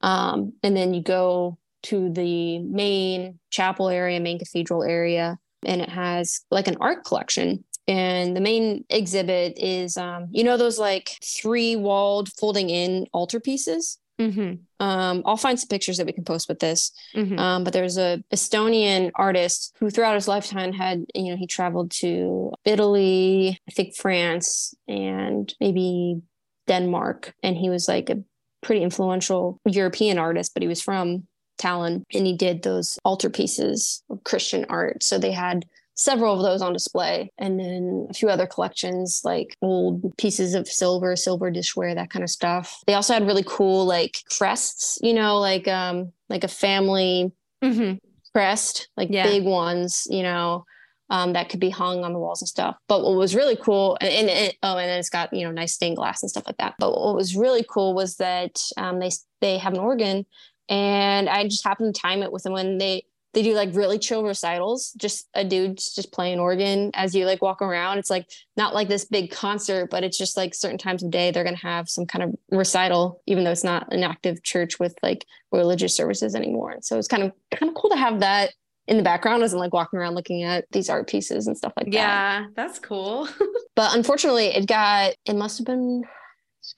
Um, and then you go to the main chapel area, main cathedral area, and it has like an art collection. And the main exhibit is, um, you know, those like three walled folding in altarpieces. Mm-hmm. Um, I'll find some pictures that we can post with this. Mm-hmm. Um, but there's a Estonian artist who throughout his lifetime had, you know, he traveled to Italy, I think France, and maybe Denmark. And he was like a pretty influential European artist, but he was from Tallinn, and he did those altarpieces of Christian art. So they had several of those on display, and then a few other collections like old pieces of silver, silver dishware, that kind of stuff. They also had really cool like crests, you know, like um like a family mm-hmm. crest, like yeah. big ones, you know, um, that could be hung on the walls and stuff. But what was really cool, and, and it, oh, and then it's got, you know, nice stained glass and stuff like that. But what was really cool was that um, they they have an organ, and I just happened to time it with them when they they do like really chill recitals, just a dude just playing organ as you like walk around. It's like not like this big concert, but it's just like certain times of day they're going to have some kind of recital, even though it's not an active church with like religious services anymore. And so it's kind of kind of cool to have that in the background as I'm like walking around looking at these art pieces and stuff like yeah, that. Yeah, that's cool. But unfortunately it got, it must have been,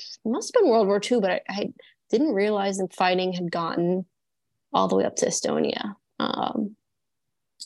it must have been World War Two, but I, I didn't realize the fighting had gotten all the way up to Estonia, um,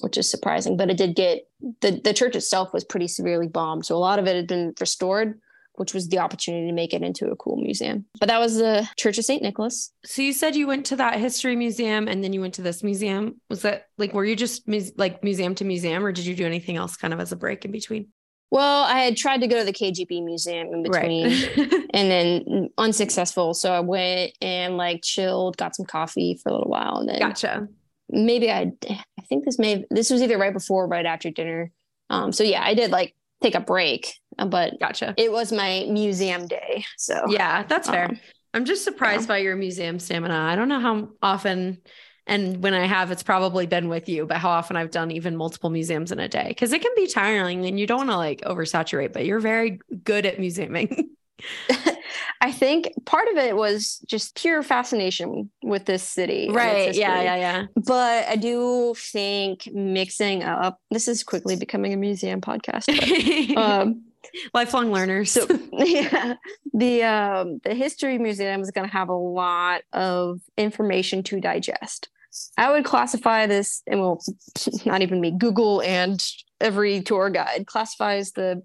which is surprising. But it did get, the, the church itself was pretty severely bombed. So a lot of it had been restored, which was the opportunity to make it into a cool museum. But that was the Church of Saint Nicholas. So you said you went to that history museum and then you went to this museum. Was that like, were you just mu- like museum to museum, or did you do anything else kind of as a break in between? Well, I had tried to go to the K G B museum in between, right. And then unsuccessful. So I went and like chilled, got some coffee for a little while. And then gotcha. Maybe I, I think this may, this was either right before or right after dinner. Um, so yeah, I did like take a break, but gotcha. It was my museum day. So yeah, that's fair. Um, I'm just surprised yeah. by your museum stamina. I don't know how often, and when I have, it's probably been with you, but how often I've done even multiple museums in a day, because it can be tiring and you don't want to like oversaturate, but you're very good at museuming. I think part of it was just pure fascination with this city. Right. Yeah, yeah, yeah. But I do think mixing up, this is quickly becoming a museum podcast. But, um, lifelong learners. So, yeah, the um, the history museum is going to have a lot of information to digest. I would classify this, and well, not even me, Google and every tour guide classifies the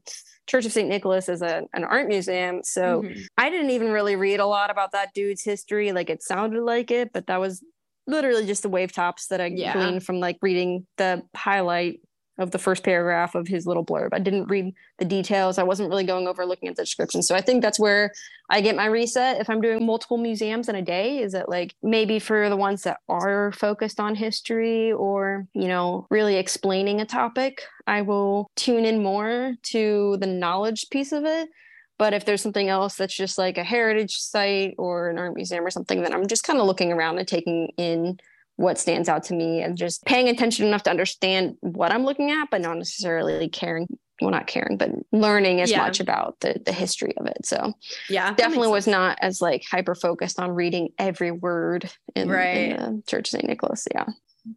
Church of Saint Nicholas as a, an art museum. So mm-hmm. I didn't even really read a lot about that dude's history. Like it sounded like it, but that was literally just the wave tops that I yeah. gleaned from like reading the highlight of the first paragraph of his little blurb. I didn't read the details. I wasn't really going over looking at the description. So I think that's where I get my reset. If I'm doing multiple museums in a day, is that like maybe for the ones that are focused on history or, you know, really explaining a topic, I will tune in more to the knowledge piece of it. But if there's something else that's just like a heritage site or an art museum or something, then I'm just kind of looking around and taking in what stands out to me and just paying attention enough to understand what I'm looking at, but not necessarily caring. Well, not caring, but learning as yeah. much about the, the history of it. So yeah, definitely was sense. Not as like hyper-focused on reading every word in, right. in the Church of Saint Nicholas. Yeah.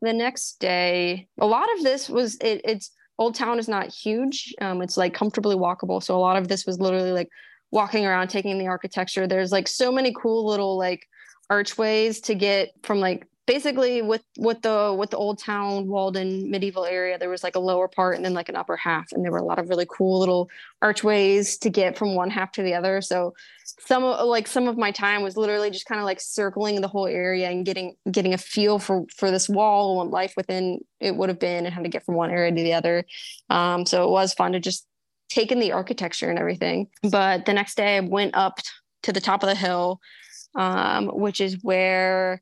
The next day, a lot of this was, it, it's Old Town is not huge. Um, it's like comfortably walkable. So a lot of this was literally like walking around, taking the architecture. There's like so many cool little like archways to get from like, basically with, with the, with the old town Walden medieval area, there was like a lower part and then like an upper half. And there were a lot of really cool little archways to get from one half to the other. So some of like some of my time was literally just kind of like circling the whole area and getting, getting a feel for, for this wall and life within it would have been and how to get from one area to the other. Um, so it was fun to just take in the architecture and everything. But the next day I went up to the top of the hill, um, which is where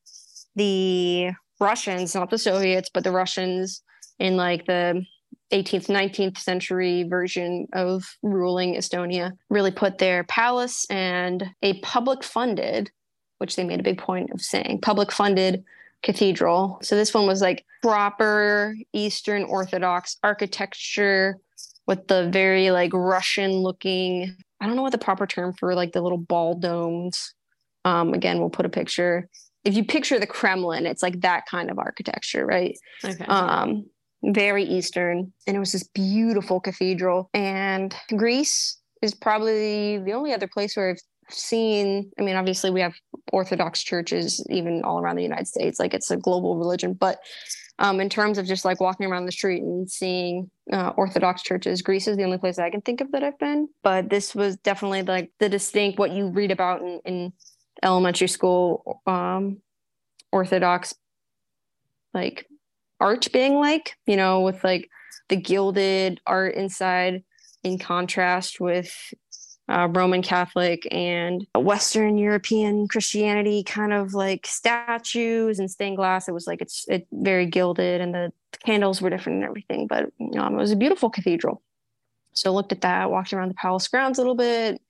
the Russians, not the Soviets, but the Russians in like the eighteenth, nineteenth century version of ruling Estonia really put their palace and a public funded, which they made a big point of saying, public funded cathedral. So this one was like proper Eastern Orthodox architecture with the very like Russian looking, I don't know what the proper term for like the little ball domes. Um, again, we'll put a picture. If you picture the Kremlin, it's like that kind of architecture, right? Okay. Um, very Eastern. And it was this beautiful cathedral. And Greece is probably the only other place where I've seen, I mean, obviously we have Orthodox churches even all around the United States. Like it's a global religion. But um, in terms of just like walking around the street and seeing uh, Orthodox churches, Greece is the only place I can think of that I've been. But this was definitely like the distinct, what you read about in, in elementary school um Orthodox like art being like, you know, with like the gilded art inside in contrast with uh Roman Catholic and Western European Christianity kind of like statues and stained glass. It was like it's it very gilded and the candles were different and everything, but um, it was a beautiful cathedral. So looked at that, walked around the palace grounds a little bit,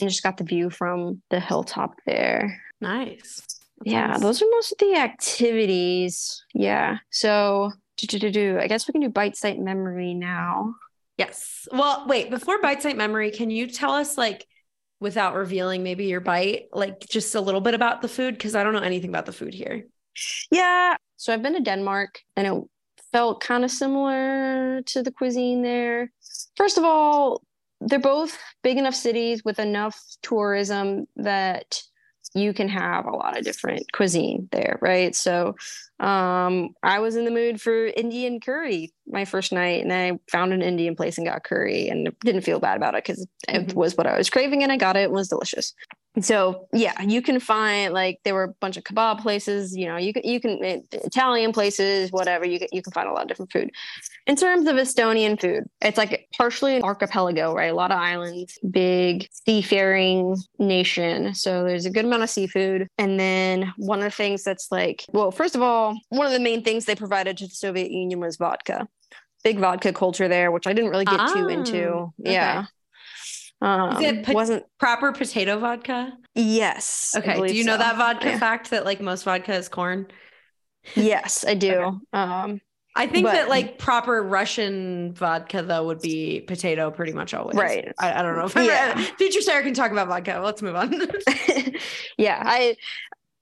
and just got the view from the hilltop there. Nice. Yeah, those are most of the activities. Yeah. So do-do-do-do. I guess we can do bite-sized memory now. Yes. Well, wait, before bite-sized memory, can you tell us, like, without revealing maybe your bite, like just a little bit about the food? Because I don't know anything about the food here. Yeah. So I've been to Denmark and it felt kind of similar to the cuisine there. First of all, they're both big enough cities with enough tourism that you can have a lot of different cuisine there, right? So um, I was in the mood for Indian curry my first night, and I found an Indian place and got curry and didn't feel bad about it because mm-hmm. it was what I was craving and I got it. It was delicious. So yeah, you can find, like, there were a bunch of kebab places, you know, you can, you can Italian places, whatever, you can, you can find a lot of different food. In terms of Estonian food, it's like partially an archipelago, right? A lot of islands, big seafaring nation. So there's a good amount of seafood. And then one of the things that's like, well, first of all, one of the main things they provided to the Soviet Union was vodka. Big vodka culture there, which I didn't really get ah, too into. Okay. Yeah. Um, Is it po- wasn't proper potato vodka? Yes. Okay. Do you so. know that vodka yeah. fact that, like, most vodka is corn? Yes, I do. Okay. Um, I think but, that like proper Russian vodka though would be potato pretty much always. Right. I, I don't know if I'm yeah. right. Future Sarah can talk about vodka. Let's move on. yeah. I,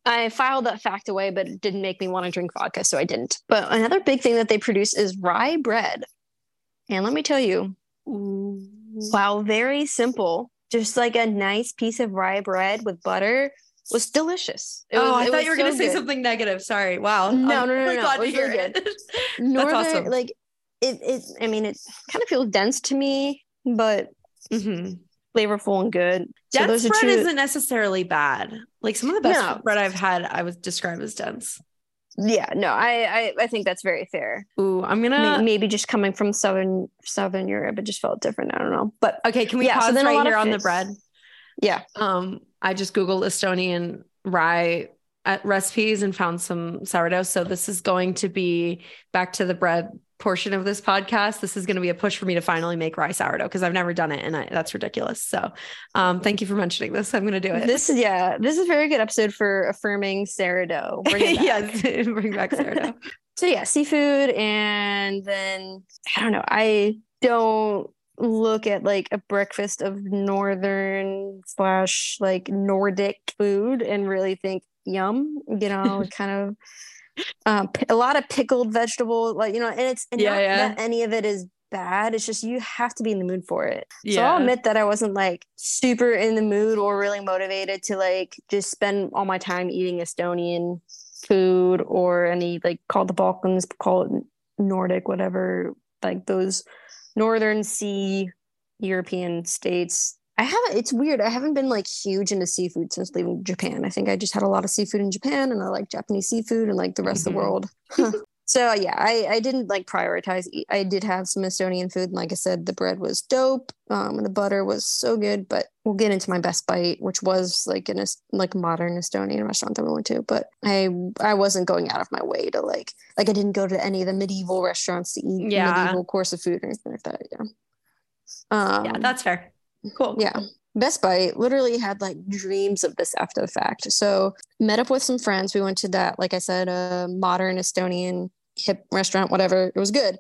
I filed that fact away, but it didn't make me want to drink vodka. So I didn't. But another big thing that they produce is rye bread. And let me tell you, mm. while very simple, just like a nice piece of rye bread with butter was delicious. It oh, was, I thought you were so going to say good. something negative. Sorry. Wow. No, I'm no, no, really no. Glad no. to hear really it. Northern, That's awesome. Like it, it, I mean, it kind of feels dense to me, but mm-hmm. flavorful and good. Dense so those bread are two... isn't necessarily bad. Like some of the best no. bread I've had, I would describe as dense. Yeah, no, I, I, I think that's very fair. Ooh, I'm gonna maybe, maybe just coming from southern Southern Europe, it just felt different. I don't know, but okay, can we yeah, pause so then right here on the bread? Yeah, um, I just googled Estonian rye recipes and found some sourdough. So this is going to be back to the bread portion of this podcast. This is going to be a push for me to finally make rye sourdough because I've never done it and I, that's ridiculous. So um thank you for mentioning this. I'm going to do it. This is yeah, this is a very good episode for affirming sourdough. Bring yes, bring back sourdough. So yeah, seafood, and then I don't know. I don't look at like a breakfast of northern slash like Nordic food and really think yum. You know, kind of. Um, a lot of pickled vegetables, like, you know, and it's and yeah, not yeah. that any of it is bad. It's just you have to be in the mood for it. Yeah. So I'll admit that I wasn't like super in the mood or really motivated to like just spend all my time eating Estonian food or any like call it the Balkans, call it Nordic, whatever, like those northern sea European states. I haven't, it's weird. I haven't been like huge into seafood since leaving Japan. I think I just had a lot of seafood in Japan and I like Japanese seafood and like the rest mm-hmm. of the world. So yeah, I, I didn't like prioritize. I did have some Estonian food. And like I said, the bread was dope. Um, and the butter was so good, but we'll get into my best bite, which was like in a like modern Estonian restaurant that we went to. But I, I wasn't going out of my way to like, like I didn't go to any of the medieval restaurants to eat yeah. medieval course of food or anything like that. Yeah. Um, yeah, that's fair. Cool. Yeah. Best Bite literally had like dreams of this after the fact. So met up with some friends. We went to that, like I said, a modern Estonian hip restaurant, whatever. It was good.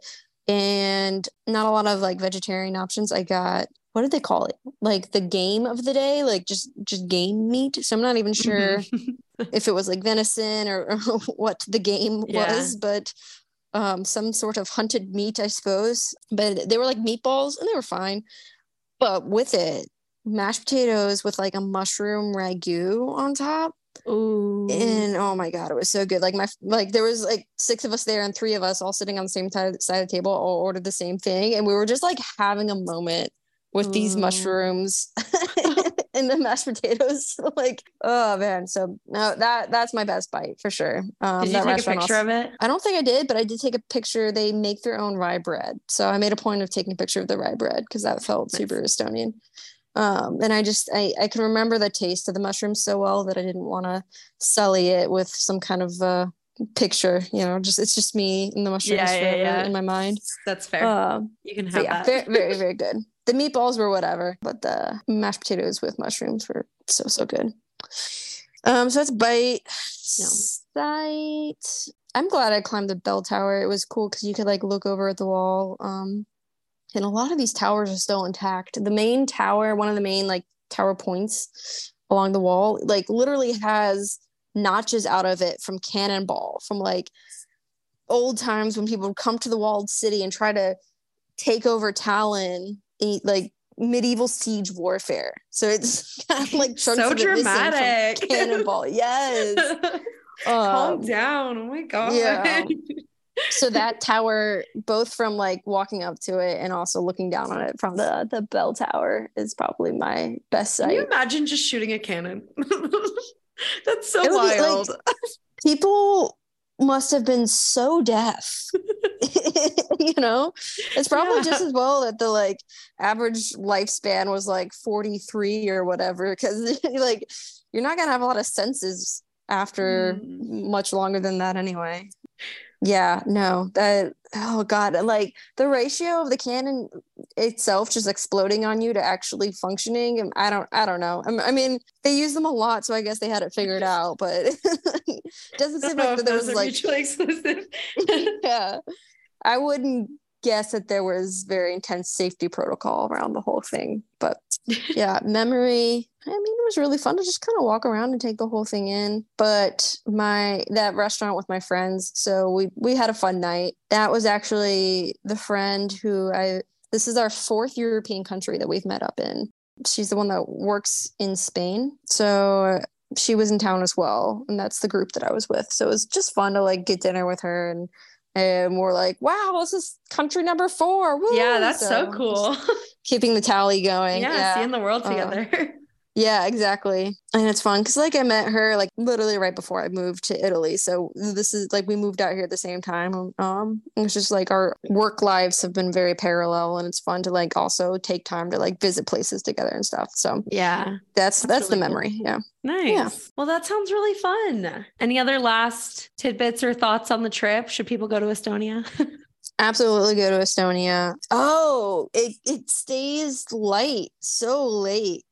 And not a lot of like vegetarian options. I got, what did they call it? Like the game of the day, like just, just game meat. So I'm not even sure mm-hmm. if it was like venison or, or what the game yeah. was, but um, some sort of hunted meat, I suppose. But they were like meatballs and they were fine. But with it, mashed potatoes with like a mushroom ragu on top. Ooh. And oh my God, it was so good. Like my, like there was like six of us there and three of us all sitting on the same t- side of the table, all ordered the same thing. And we were just like having a moment with Ooh. These mushrooms and the mashed potatoes. Like, oh man. So no, that, that's my best bite for sure. Um, did you take a picture also, of it? I don't think I did, but I did take a picture. They make their own rye bread. So I made a point of taking a picture of the rye bread because that felt nice. Super Estonian. Um, and I just, I, I can remember the taste of the mushrooms so well that I didn't want to sully it with some kind of uh, picture, you know, just, it's just me and the mushrooms yeah, yeah, yeah. in my mind. That's fair. Um, you can have yeah, that. Very, very, very good. The meatballs were whatever, but the mashed potatoes with mushrooms were so, so good. Um, so that's bite. No. Sight. I'm glad I climbed the bell tower. It was cool because you could like look over at the wall. Um, and a lot of these towers are still intact. The main tower, one of the main like tower points along the wall, like literally has notches out of it from cannonball, from like old times when people would come to the walled city and try to take over Tallinn, like medieval siege warfare. So it's kind of like chunks so of dramatic from cannonball. Yes. um, Calm down. Oh my god. Yeah. So that tower, both from like walking up to it and also looking down on it from the the bell tower, is probably my best sight. Can you imagine just shooting a cannon? That's so wild. Be, like, people must have been so deaf. You know, it's probably yeah. just as well that the like average lifespan was like forty-three or whatever, because like you're not gonna have a lot of senses after mm. much longer than that anyway. Yeah, no, that, oh god, like the ratio of the cannon itself just exploding on you to actually functioning, and I don't I don't know. I mean, they use them a lot, so I guess they had it figured out, but it doesn't seem like that there was like yeah, I wouldn't guess that there was very intense safety protocol around the whole thing, but yeah, memory. I mean, it was really fun to just kind of walk around and take the whole thing in. But my that restaurant with my friends, so we we had a fun night. That was actually the friend who I this is our fourth European country that we've met up in. She's the one that works in Spain, so she was in town as well, and that's the group that I was with. So it was just fun to like get dinner with her, and and we're like, wow, this is country number four. Woo! Yeah, that's so, so cool. Keeping the tally going. Yeah, yeah. Seeing the world together. Uh, yeah, exactly. And it's fun because like I met her like literally right before I moved to Italy. So this is like we moved out here at the same time. Um, it's just like our work lives have been very parallel, and it's fun to like also take time to like visit places together and stuff. So yeah, that's that's, that's really the memory. Cool. Yeah. Nice. Yeah. Well, that sounds really fun. Any other last tidbits or thoughts on the trip? Should people go to Estonia? Absolutely go to Estonia. Oh, it, it stays light so late.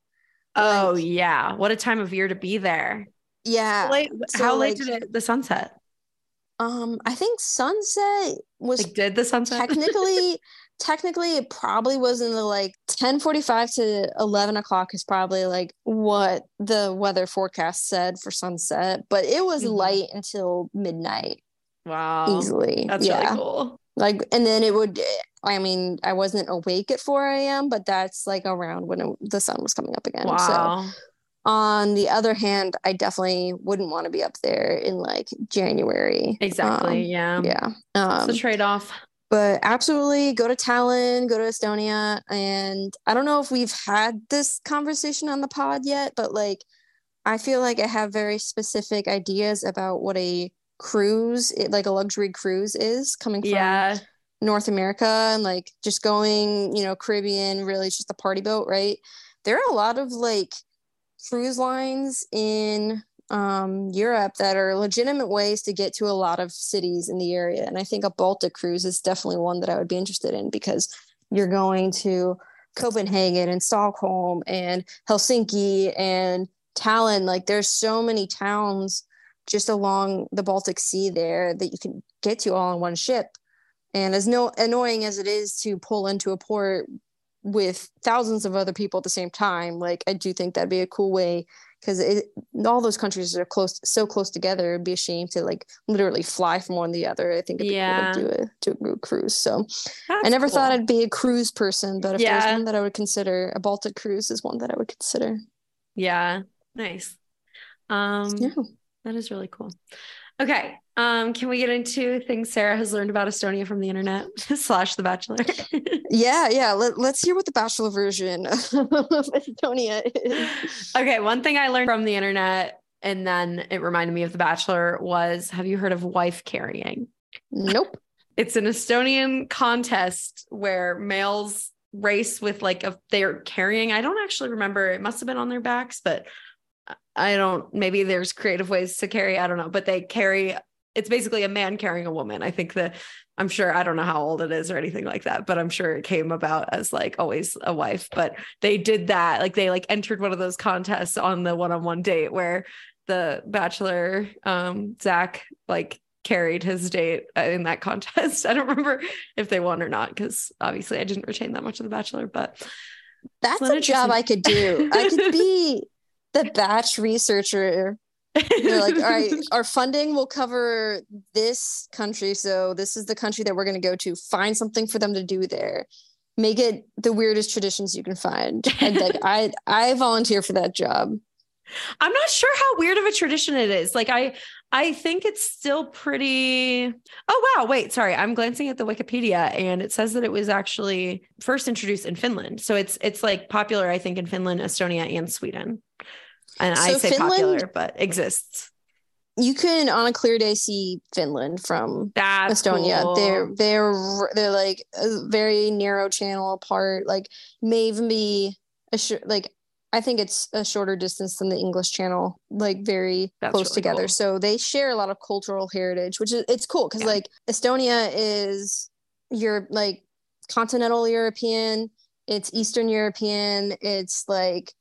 Oh, like, yeah. What a time of year to be there. Yeah. How late, so how late like, did it, the sunset? Um, I think sunset was like, did the sunset technically technically it probably was in the like ten forty-five to eleven o'clock is probably like what the weather forecast said for sunset, but it was mm-hmm. light until midnight. Wow. Easily. That's yeah. really cool. Like, and then it would, I mean, I wasn't awake at four a.m., but that's like around when it, the sun was coming up again. Wow. So on the other hand, I definitely wouldn't want to be up there in like January. Exactly. Um, yeah. Yeah. Um, it's a trade-off. But absolutely go to Tallinn, go to Estonia. And I don't know if we've had this conversation on the pod yet, but like, I feel like I have very specific ideas about what a cruise, it, like a luxury cruise is coming from yeah. North America, and like just going, you know, Caribbean, really it's just a party boat, right? There are a lot of like cruise lines in um Europe that are legitimate ways to get to a lot of cities in the area, and I think a Baltic cruise is definitely one that I would be interested in, because you're going to Copenhagen and Stockholm and Helsinki and Tallinn. Like there's so many towns just along the Baltic Sea there that you can get to all on one ship. And as no annoying as it is to pull into a port with thousands of other people at the same time, like I do think that'd be a cool way, because all those countries are close, so close together. It'd be a shame to like literally fly from one to the other. I think it'd be yeah. cool to do a, to a cruise. So that's I never cool. thought I'd be a cruise person, but if yeah. there's one that I would consider, a Baltic cruise is one that I would consider. Yeah, nice. Um, yeah. That is really cool. Okay. Um, can we get into things Sarah has learned about Estonia from the internet slash The Bachelor? yeah. Yeah. Let, let's hear what the Bachelor version of Estonia is. Okay. One thing I learned from the internet, and then it reminded me of The Bachelor, was, have you heard of wife carrying? Nope. It's an Estonian contest where males race with like, a, they're carrying, I don't actually remember. It must've been on their backs, but I don't, maybe there's creative ways to carry, I don't know, but they carry, it's basically a man carrying a woman. I think that, I'm sure, I don't know how old it is or anything like that, but I'm sure it came about as like always a wife, but they did that. Like they like entered one of those contests on the one-on-one date where the Bachelor, um, Zach, like, carried his date in that contest. I don't remember if they won or not, because obviously I didn't retain that much of The Bachelor, but that's a job I could do. I could be the batch researcher. They're like, all right, our funding will cover this country, so this is the country that we're going to go to. Find something for them to do there. Make it the weirdest traditions you can find. And like, I, I volunteer for that job. I'm not sure how weird of a tradition it is. Like, I, I think it's still pretty. Oh, wow. Wait, sorry. I'm glancing at the Wikipedia and it says that it was actually first introduced in Finland. So it's, it's like popular, I think, in Finland, Estonia, and Sweden. And so I say Finland, popular, but exists. You can on a clear day see Finland from That's Estonia. Cool. They're, they're, they're like a very narrow channel apart. Like, may even be a sh- like, I think it's a shorter distance than the English Channel, like very That's close really together. Cool. So they share a lot of cultural heritage, which is, it's cool. Cause yeah. like Estonia is Europe, like continental European, it's Eastern European, it's like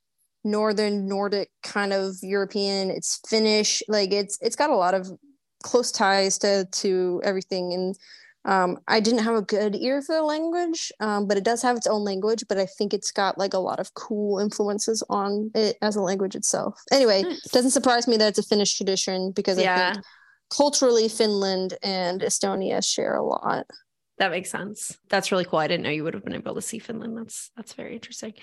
Northern Nordic kind of European, it's Finnish. Like it's, it's got a lot of close ties to, to everything. And um, I didn't have a good ear for the language, um, but it does have its own language, but I think it's got like a lot of cool influences on it as a language itself. Anyway, nice. It doesn't surprise me that it's a Finnish tradition because yeah. I think culturally Finland and Estonia share a lot. That makes sense. That's really cool. I didn't know you would have been able to see Finland. That's that's very interesting.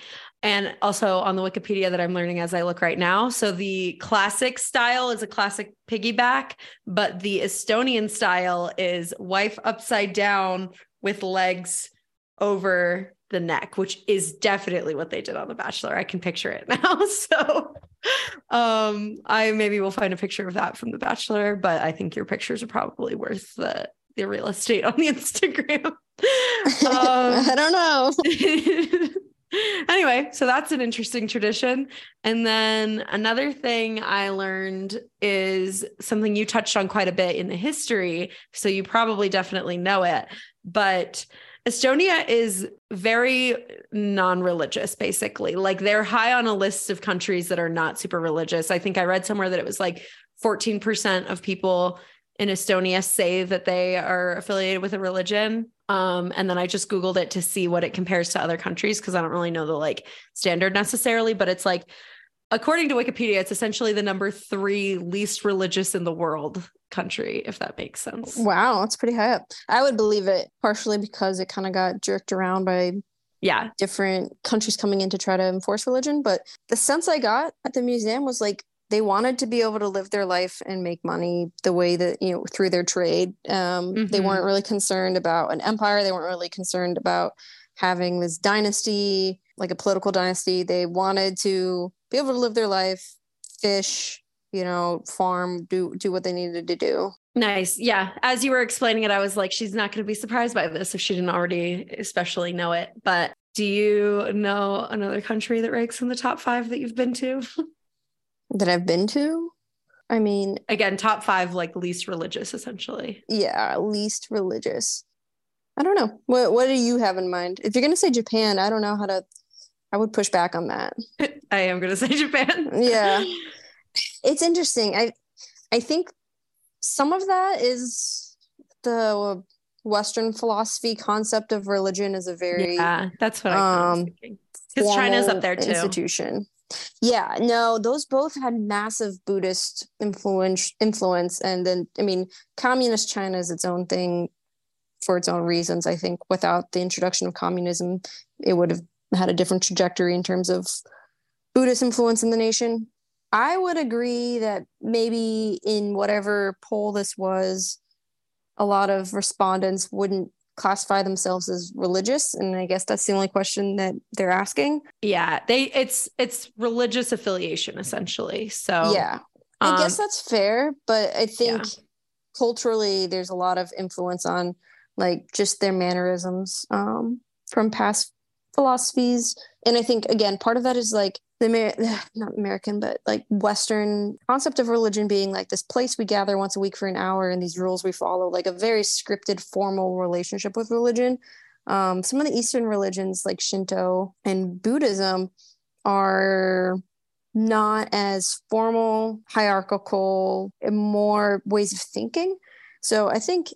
And also on the Wikipedia that I'm learning as I look right now. So the classic style is a classic piggyback, but the Estonian style is wife upside down with legs over the neck, which is definitely what they did on The Bachelor. I can picture it now. So um, I maybe will find a picture of that from The Bachelor, but I think your pictures are probably worth the the real estate on the Instagram. um, I don't know. Anyway, so that's an interesting tradition. And then another thing I learned is something you touched on quite a bit in the history. So you probably definitely know it, but Estonia is very non-religious, basically. Like they're high on a list of countries that are not super religious. I think I read somewhere that it was like fourteen percent of people in Estonia say that they are affiliated with a religion. Um, and then I just Googled it to see what it compares to other countries, because I don't really know the like standard necessarily, but it's like, according to Wikipedia, it's essentially the number three least religious in the world country, if that makes sense. Wow. That's pretty high up. I would believe it partially because it kind of got jerked around by yeah, different countries coming in to try to enforce religion. But the sense I got at the museum was like, they wanted to be able to live their life and make money the way that, you know, through their trade. Um, mm-hmm. They weren't really concerned about an empire. They weren't really concerned about having this dynasty, like a political dynasty. They wanted to be able to live their life, fish, you know, farm, do, do what they needed to do. Nice. Yeah. As you were explaining it, I was like, she's not going to be surprised by this if she didn't already especially know it. But do you know another country that ranks in the top five that you've been to? That I've been to? I mean, again, top five, like least religious, essentially. Yeah, least religious. I don't know. What What do you have in mind? If you're going to say Japan, I don't know how to, I would push back on that. I am going to say Japan. Yeah. It's interesting. I, I think some of that is the Western philosophy concept of religion is a very, yeah, that's what I um, was thinking. Because China's up there too. Institution. Yeah, no, those both had massive Buddhist influence, influence. And then, I mean, communist China is its own thing for its own reasons. I think without the introduction of communism, it would have had a different trajectory in terms of Buddhist influence in the nation. I would agree that maybe in whatever poll this was, a lot of respondents wouldn't classify themselves as religious, and I guess that's the only question that they're asking. Yeah, they it's it's religious affiliation essentially. So yeah, I um, guess that's fair, but I think yeah. culturally there's a lot of influence on like just their mannerisms um from past philosophies, and I think again part of that is like the Amer- not American but like Western concept of religion being like this place we gather once a week for an hour and these rules we follow, like a very scripted formal relationship with religion. Um, some of the Eastern religions like Shinto and Buddhism are not as formal, hierarchical, and more ways of thinking. So I think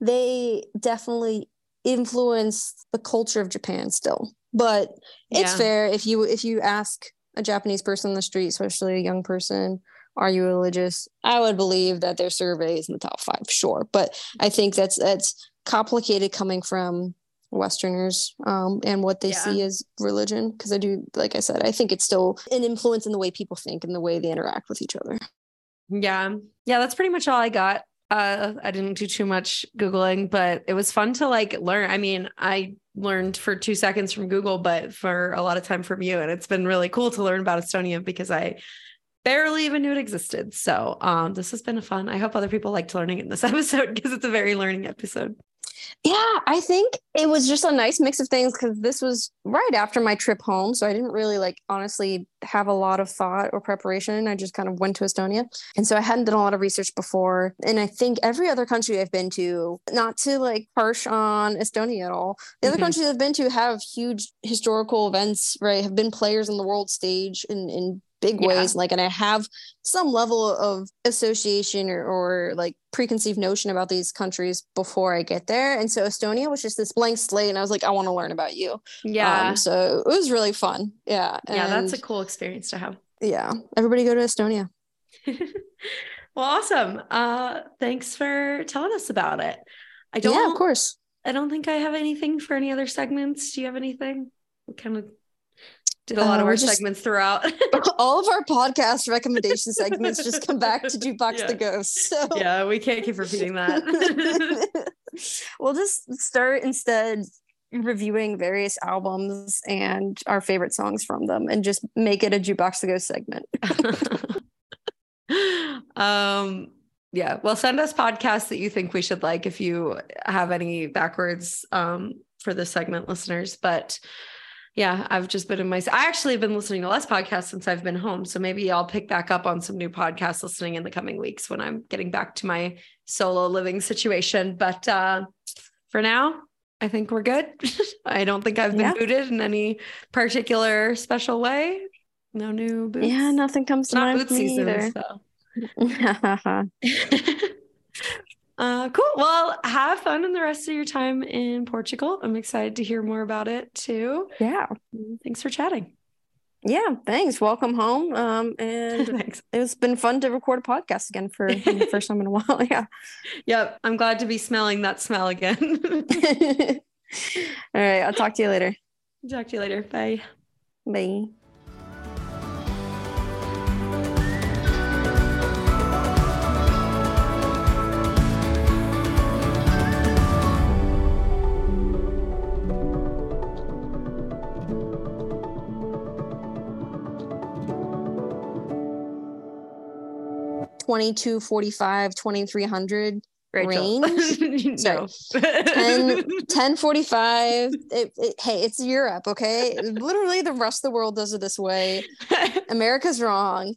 they definitely influenced the culture of Japan still. But it's yeah. fair if you if you ask a Japanese person on the street, especially a young person, are you religious? I would believe that their survey is in the top five, sure. But I think that's that's complicated coming from Westerners um, and what they yeah. see as religion. Because I do, like I said, I think it's still an influence in the way people think and the way they interact with each other. Yeah. Yeah, that's pretty much all I got. Uh, I didn't do too much Googling, but it was fun to like learn. I mean, I learned for two seconds from Google, but for a lot of time from you. And it's been really cool to learn about Estonia because I barely even knew it existed. So um, this has been fun. I hope other people liked learning in this episode because it's a very learning episode. Yeah, I think it was just a nice mix of things because this was right after my trip home. So I didn't really like honestly have a lot of thought or preparation. I just kind of went to Estonia. And so I hadn't done a lot of research before. And I think every other country I've been to, not to like harsh on Estonia at all, the other mm-hmm. countries I've been to have huge historical events, right? Have been players in the world stage in, in big yeah. ways. Like, and I have some level of association or, or like preconceived notion about these countries before I get there. And so Estonia was just this blank slate and I was like, I want to learn about you. Yeah. Um, so it was really fun. Yeah. Yeah. And that's a cool experience to have. Yeah. Everybody go to Estonia. Well, awesome. Uh, thanks for telling us about it. I don't, yeah, of course. I don't think I have anything for any other segments. Do you have anything? We kind of did a lot uh, of our just, segments throughout. All of our podcast recommendation segments just come back to Jukebox yeah. the Ghost. So yeah, we can't keep repeating that. We'll just start instead reviewing various albums and our favorite songs from them and just make it a Jukebox the Ghost segment. um yeah, well, send us podcasts that you think we should like if you have any backwards um for this segment, listeners. But yeah, I've just been in my, I actually have been listening to less podcasts since I've been home. So maybe I'll pick back up on some new podcast listening in the coming weeks when I'm getting back to my solo living situation. But uh, for now, I think we're good. I don't think I've been yeah. booted in any particular special way. No new boots. Yeah, nothing comes to mind. Not boot season either. So. Uh, cool. Well, have fun in the rest of your time in Portugal. I'm excited to hear more about it too. Yeah. Thanks for chatting. Yeah. Thanks. Welcome home. Um, and thanks. It's been fun to record a podcast again for the first time in a while. Yeah. Yep. I'm glad to be smelling that smell again. All right. I'll talk to you later. Talk to you later. Bye. Bye. twenty-two forty-five, twenty-three hundred Rachel. Range. Sorry. ten, ten forty-five. It, it, hey, it's Europe, okay? Literally the rest of the world does it this way. America's wrong.